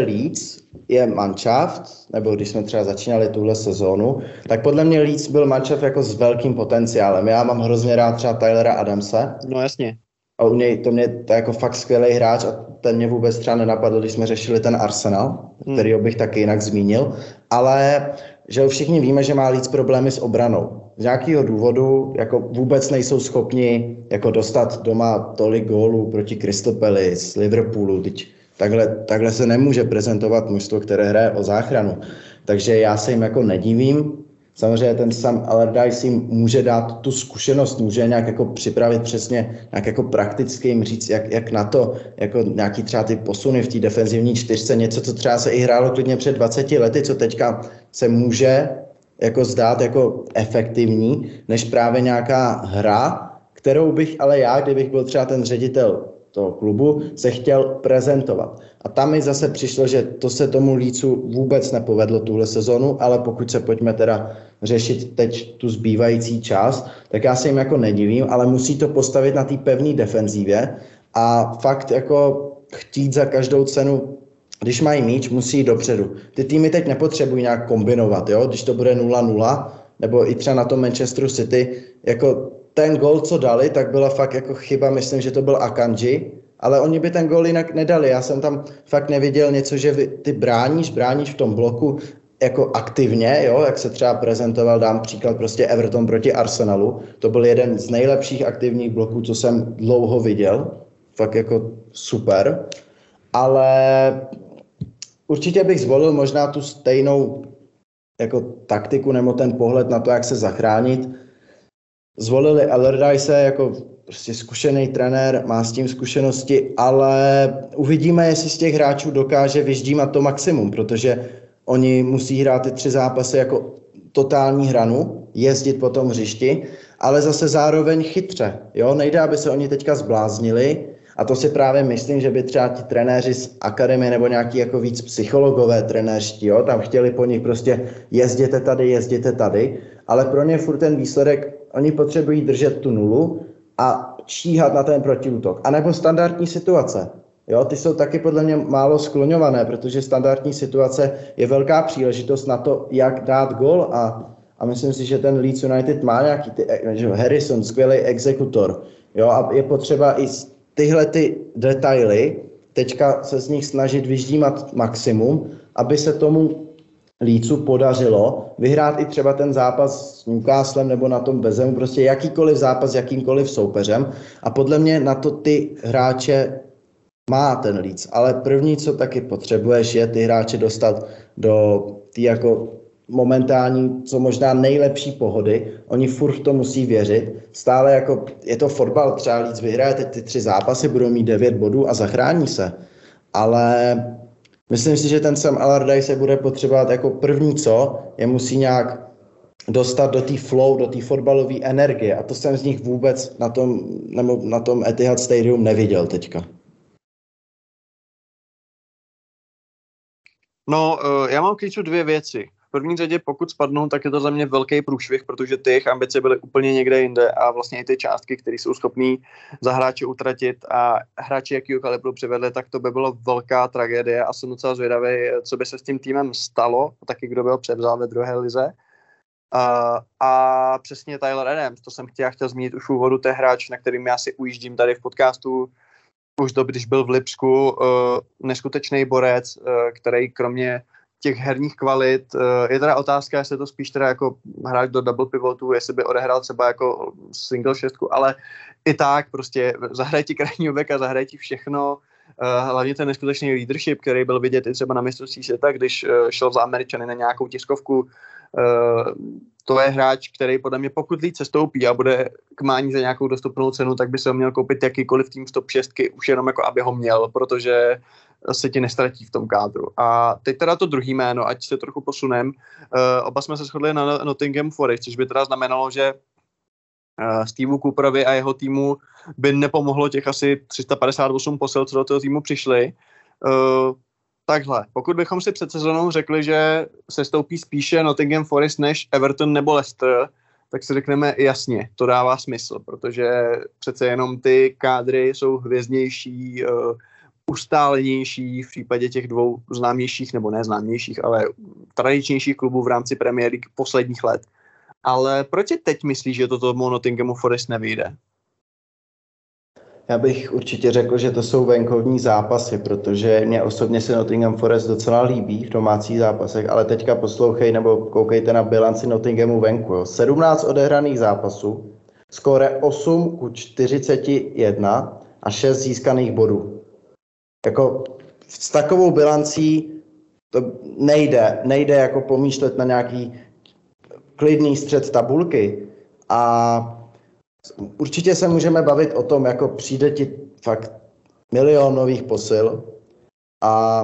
Leeds je manšaft, nebo když jsme třeba začínali tuhle sezónu, tak podle mě Leeds byl manšaft jako s velkým potenciálem. Já mám hrozně rád třeba Tylera Adamse. No jasně. A u něj, to je jako fakt skvělý hráč a ten mě vůbec třeba nenapadl, když jsme řešili ten Arsenal, kterýho bych taky jinak zmínil, ale že všichni víme, že má Leeds problémy s obranou. Z nějakého důvodu jako vůbec nejsou schopni jako dostat doma tolik gólů proti Crystal Palace, Liverpoolu. Takhle se nemůže prezentovat mužstvo, které hraje o záchranu. Takže já se jim jako nedivím. Samozřejmě ten Sam Allardyce jim může dát tu zkušenost, může nějak jako připravit přesně, nějak jako prakticky jim říct, jak na to, jako nějaký třeba ty posuny v té defenzivní čtyřce, něco, co třeba se i hrálo klidně před 20 lety, co teďka se může jako zdát jako efektivní, než právě nějaká hra, kterou bych ale já, kdybych byl třeba ten ředitel toho klubu, se chtěl prezentovat. A tam mi zase přišlo, že to se tomu Leedsu vůbec nepovedlo tuhle sezonu, ale pokud se pojďme teda řešit teď tu zbývající část, tak já se jim jako nedivím, ale musí to postavit na té pevné defenzívě a fakt jako chtít za každou cenu. Když mají míč, musí jít dopředu. Ty týmy teď nepotřebují nějak kombinovat, jo? Když to bude 0-0, nebo i třeba na tom Manchesteru City, jako ten gól, co dali, tak byla fakt jako chyba, myslím, že to byl Akanji, ale oni by ten gól jinak nedali. Já jsem tam fakt neviděl něco, že ty bráníš v tom bloku jako aktivně, jo? Jak se třeba prezentoval, dám příklad prostě Everton proti Arsenalu, to byl jeden z nejlepších aktivních bloků, co jsem dlouho viděl, fakt jako super, ale... Určitě bych zvolil možná tu stejnou jako taktiku nebo ten pohled na to, jak se zachránit. Zvolili Allardyce jako prostě zkušený trenér, má s tím zkušenosti, ale uvidíme, jestli z těch hráčů dokáže vyždímat to maximum, protože oni musí hrát ty 3 zápasy jako totální hranu, jezdit po tom hřišti, ale zase zároveň chytře. Jo? Nejde, aby se oni teďka zbláznili. A to si právě myslím, že by třeba ti trenéři z akademie nebo nějaký jako víc psychologové trenéři, jo, tam chtěli po nich prostě jezděte tady, ale pro ně furt ten výsledek, oni potřebují držet tu nulu a číhat na ten protiútok. A nebo standardní situace, jo, ty jsou taky podle mě málo skloňované, protože standardní situace je velká příležitost na to, jak dát gól a myslím si, že ten Leeds United má nějaký, Harrison, skvělý exekutor, jo, a je potřeba i tyhle ty detaily, teďka se z nich snažit vyždímat maximum, aby se tomu Leedsu podařilo vyhrát i třeba ten zápas s Newcastlem nebo na tom Bezemu, prostě jakýkoliv zápas s jakýmkoliv soupeřem. A podle mě na to ty hráče má ten Leeds, ale první, co taky potřebuješ, je ty hráče dostat do té jako momentální, co možná nejlepší pohody. Oni furt to musí věřit. Stále jako je to fotbal, třeba Leeds vyhraje teď ty 3 zápasy, budou mít 9 bodů a zachrání se. Ale myslím si, že ten Sam Allardyce se bude potřebovat jako první co, je musí nějak dostat do té flow, do té fotbalové energie. A to jsem z nich vůbec na tom Etihad Stadium neviděl teďka. No, já mám k Leedsu 2 věci. V první řadě, pokud spadnou, tak je to za mě velký průšvih, protože ty jejich ambice byly úplně někde jinde a vlastně i ty částky, které jsou schopní za hráče utratit a hráči jakýho kalibru přivedli, tak to by bylo velká tragédie a jsem docela zvědavý, co by se s tím týmem stalo, taky kdo by ho převzal ve druhé lize. A přesně Tyler Adams, to jsem chtěl zmínit už v úvodu, ten hráč, na kterým já si ujíždím tady v podcastu, už doby, když byl v Lipsku, neskutečný borec, který kromě těch herních kvalit, je teda otázka, jestli to spíš teda jako hráč do double pivotu, jestli by odehrál třeba jako single 6, ale i tak prostě zahraje ti krajního beka, zahraje ti všechno, hlavně ten neskutečný leadership, který byl vidět i třeba na mistrovství světa, když šel za Američany na nějakou tiskovku, to je hráč, který podle mě, pokud Leeds se stoupí a bude k mání za nějakou dostupnou cenu, tak by se ho měl koupit jakýkoliv tým z top 6, už jenom jako aby ho měl, protože se ti nestratí v tom kádru. A teď teda to druhý jméno, ať se trochu posunem. Oba jsme se shodli na Nottingham Forest, což by teda znamenalo, že Steveu Cooperovi a jeho týmu by nepomohlo těch asi 358 posil, co do toho týmu přišli. Takhle, pokud bychom si před sezonou řekli, že se stoupí spíše Nottingham Forest než Everton nebo Leicester, tak si řekneme jasně, to dává smysl, protože přece jenom ty kádry jsou hvězdnější, ustálenější v případě těch 2 známějších, nebo neznámějších, ale tradičnějších klubů v rámci Premier League posledních let. Ale proč teď myslíš, že toto Nottinghamu Forest nevyjde? Já bych určitě řekl, že to jsou venkovní zápasy, protože mě osobně se Nottingham Forest docela líbí v domácích zápasech, ale teďka poslouchej nebo koukejte na bilanci Nottinghamu venku. Jo. 17 odehraných zápasů, skóre 8:41 a 6 získaných bodů. Jako s takovou bilancí to nejde jako pomýšlet na nějaký klidný střed tabulky a určitě se můžeme bavit o tom, jako přijde ti fakt milion nových posil a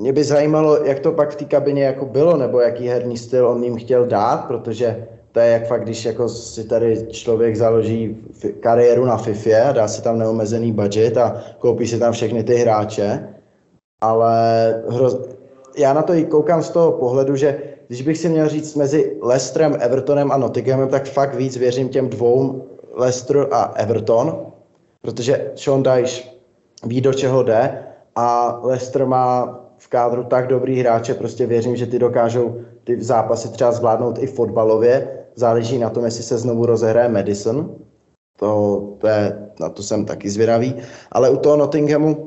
mě by zajímalo, jak to pak v té kabině jako bylo, nebo jaký herní styl on jim chtěl dát, protože to je jak fakt, když jako si tady člověk založí kariéru na FIFA a dá si tam neomezený budget a koupí si tam všechny ty hráče, ale já na to i koukám z toho pohledu, že když bych si měl říct mezi Leicesterem, Evertonem a Nottinghamem, tak fakt víc věřím těm 2, Leicester a Everton, protože Sean Dyche ví, do čeho jde a Leicester má v kádru tak dobrý hráče, prostě věřím, že ty dokážou ty zápasy třeba zvládnout i fotbalově, záleží na tom, jestli se znovu rozehraje Madison, na to jsem taky zvědavý, ale u toho Nottinghamu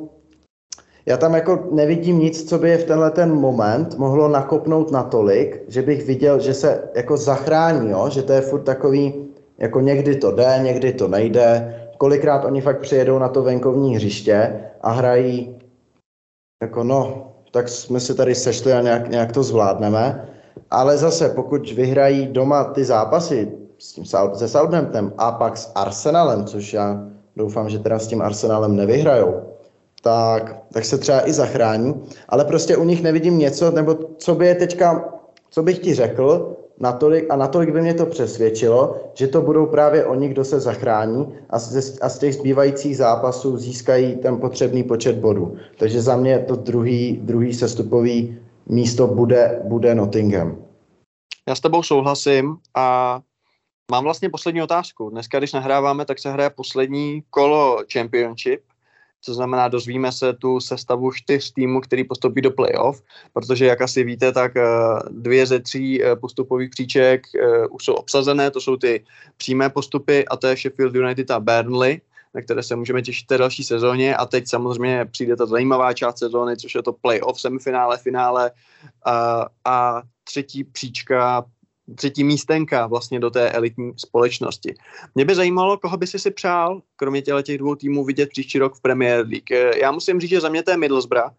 já tam jako nevidím nic, co by je v tenhle ten moment mohlo nakopnout natolik, že bych viděl, že se jako zachrání, jo? Že to je furt takový, jako někdy to jde, někdy to nejde, kolikrát oni fakt přijedou na to venkovní hřiště a hrají jako tak jsme se tady sešli a nějak to zvládneme, ale zase pokud vyhrají doma ty zápasy se Southamptonem a pak s Arsenalem, což já doufám, že teda s tím Arsenalem nevyhrajou, tak se třeba i zachrání, ale prostě u nich nevidím něco, nebo co bych ti řekl, natolik by mě to přesvědčilo, že to budou právě oni, kdo se zachrání a z těch zbývajících zápasů získají ten potřebný počet bodů. Takže za mě to druhý sestupový místo bude Nottingham. Já s tebou souhlasím a mám vlastně poslední otázku. Dneska, když nahráváme, tak se hraje poslední kolo Championship, co znamená, dozvíme se tu sestavu 4 týmů, který postoupí do playoff, protože jak asi víte, tak 2 ze 3 postupových příček už jsou obsazené, to jsou ty přímé postupy a to je Sheffield United a Burnley. na které se můžeme těšit té další sezóně. A teď samozřejmě přijde ta zajímavá část sezóny, což je to play-off, semifinále, finále a třetí příčka, třetí místenka vlastně do té elitní společnosti. Mě by zajímalo, koho by si přál, kromě těch dvou týmů, vidět příští rok v Premier League. Já musím říct, že za mě to je Middlesbrough,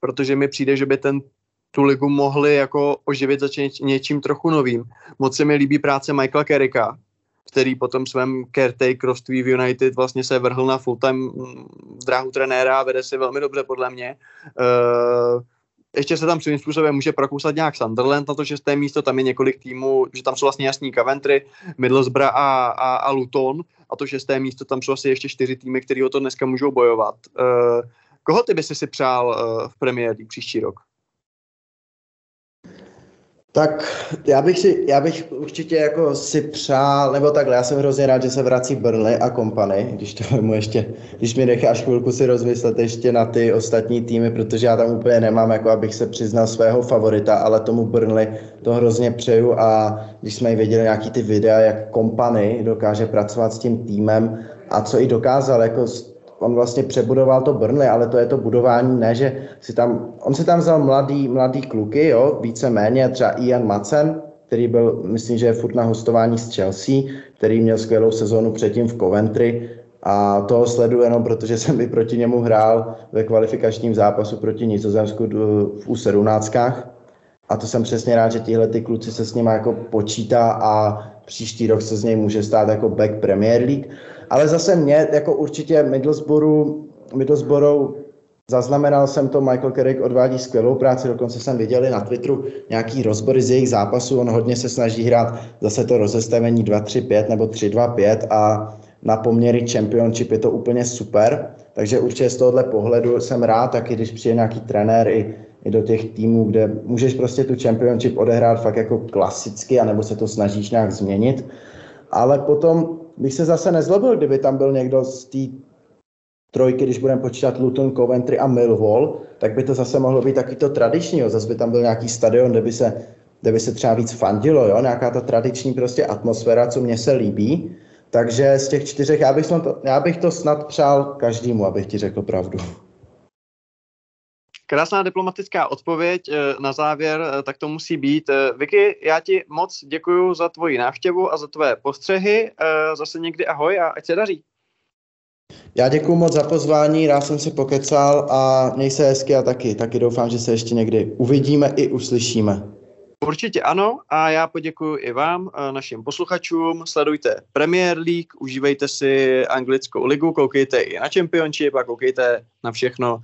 protože mi přijde, že by tu ligu mohli jako oživit, začít něčím trochu novým. Moc se mi líbí práce Michaela Carricka, který po tom svém caretakerství v United vlastně se vrhl na full-time dráhu trenéra a vede si velmi dobře podle mě. Ještě se tam svým způsobem může prokousat nějak Sunderland na to šesté místo, tam je několik týmů, že tam jsou vlastně jasní Coventry, Middlesbrough a Luton a to šesté místo, tam jsou asi ještě 4 týmy, které o to dneska můžou bojovat. Koho ty by si přál v Premier League příští rok? Tak já bych určitě jako si přál, nebo takhle, já jsem hrozně rád, že se vrací Burnley a company, když to vemu ještě, když mi necháš chvilku si rozmyslet ještě na ty ostatní týmy, protože já tam úplně nemám, jako abych se přiznal svého favorita, ale tomu Burnley to hrozně přeju a když jsme i viděli nějaký ty videa, jak company dokáže pracovat s tím týmem a co i dokázal, jako on vlastně přebudoval to Burnley, ale to je to budování, ne, že on si tam vzal mladý kluky, jo, víceméně, třeba Ian Madsen, který byl, myslím, že je furt na hostování s Chelsea, který měl skvělou sezónu předtím v Coventry a toho sleduju jenom, protože jsem i proti němu hrál ve kvalifikačním zápasu proti Nizozemsku v U17. A to jsem přesně rád, že tyhle ty kluci se s nimi jako počítá a příští rok se z něj může stát jako back Premier League. Ale zase mě, jako určitě Middlesbrough, zaznamenal jsem to, Michael Carrick odvádí skvělou práci, dokonce jsem viděl na Twitteru nějaký rozbory z jejich zápasů, on hodně se snaží hrát zase to rozestavení 2-3-5 nebo 3-2-5 a na poměry Championship je to úplně super, takže určitě z tohohle pohledu jsem rád, taky když přijde nějaký trenér i do těch týmů, kde můžeš prostě tu Championship odehrát fakt jako klasicky, anebo se to snažíš nějak změnit, ale potom bych se zase nezlobil, kdyby tam byl někdo z té trojky, když budeme počítat Luton, Coventry a Millwall, tak by to zase mohlo být taky to tradiční, jo. Zase by tam byl nějaký stadion, kde by se třeba víc fandilo, jo. Nějaká ta tradiční prostě atmosféra, co mně se líbí. Takže z těch 4 já bych to snad přál každému, abych ti řekl pravdu. Krásná diplomatická odpověď na závěr, tak to musí být. Vicky, já ti moc děkuju za tvoji návštěvu a za tvé postřehy. Zase někdy ahoj a ať se daří. Já děkuju moc za pozvání, rád jsem si pokecal a měj se hezky a taky doufám, že se ještě někdy uvidíme i uslyšíme. Určitě ano a já poděkuju i vám, našim posluchačům, sledujte Premier League, užívejte si anglickou ligu, koukejte i na Championship a koukejte na všechno,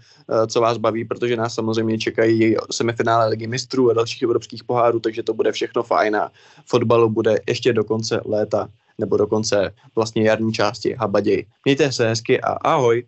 co vás baví, protože nás samozřejmě čekají semifinále Ligy mistrů a dalších evropských pohárů, takže to bude všechno fajn a fotbalu bude ještě do konce léta nebo do konce vlastně jarní části habaděj. Mějte se hezky a ahoj!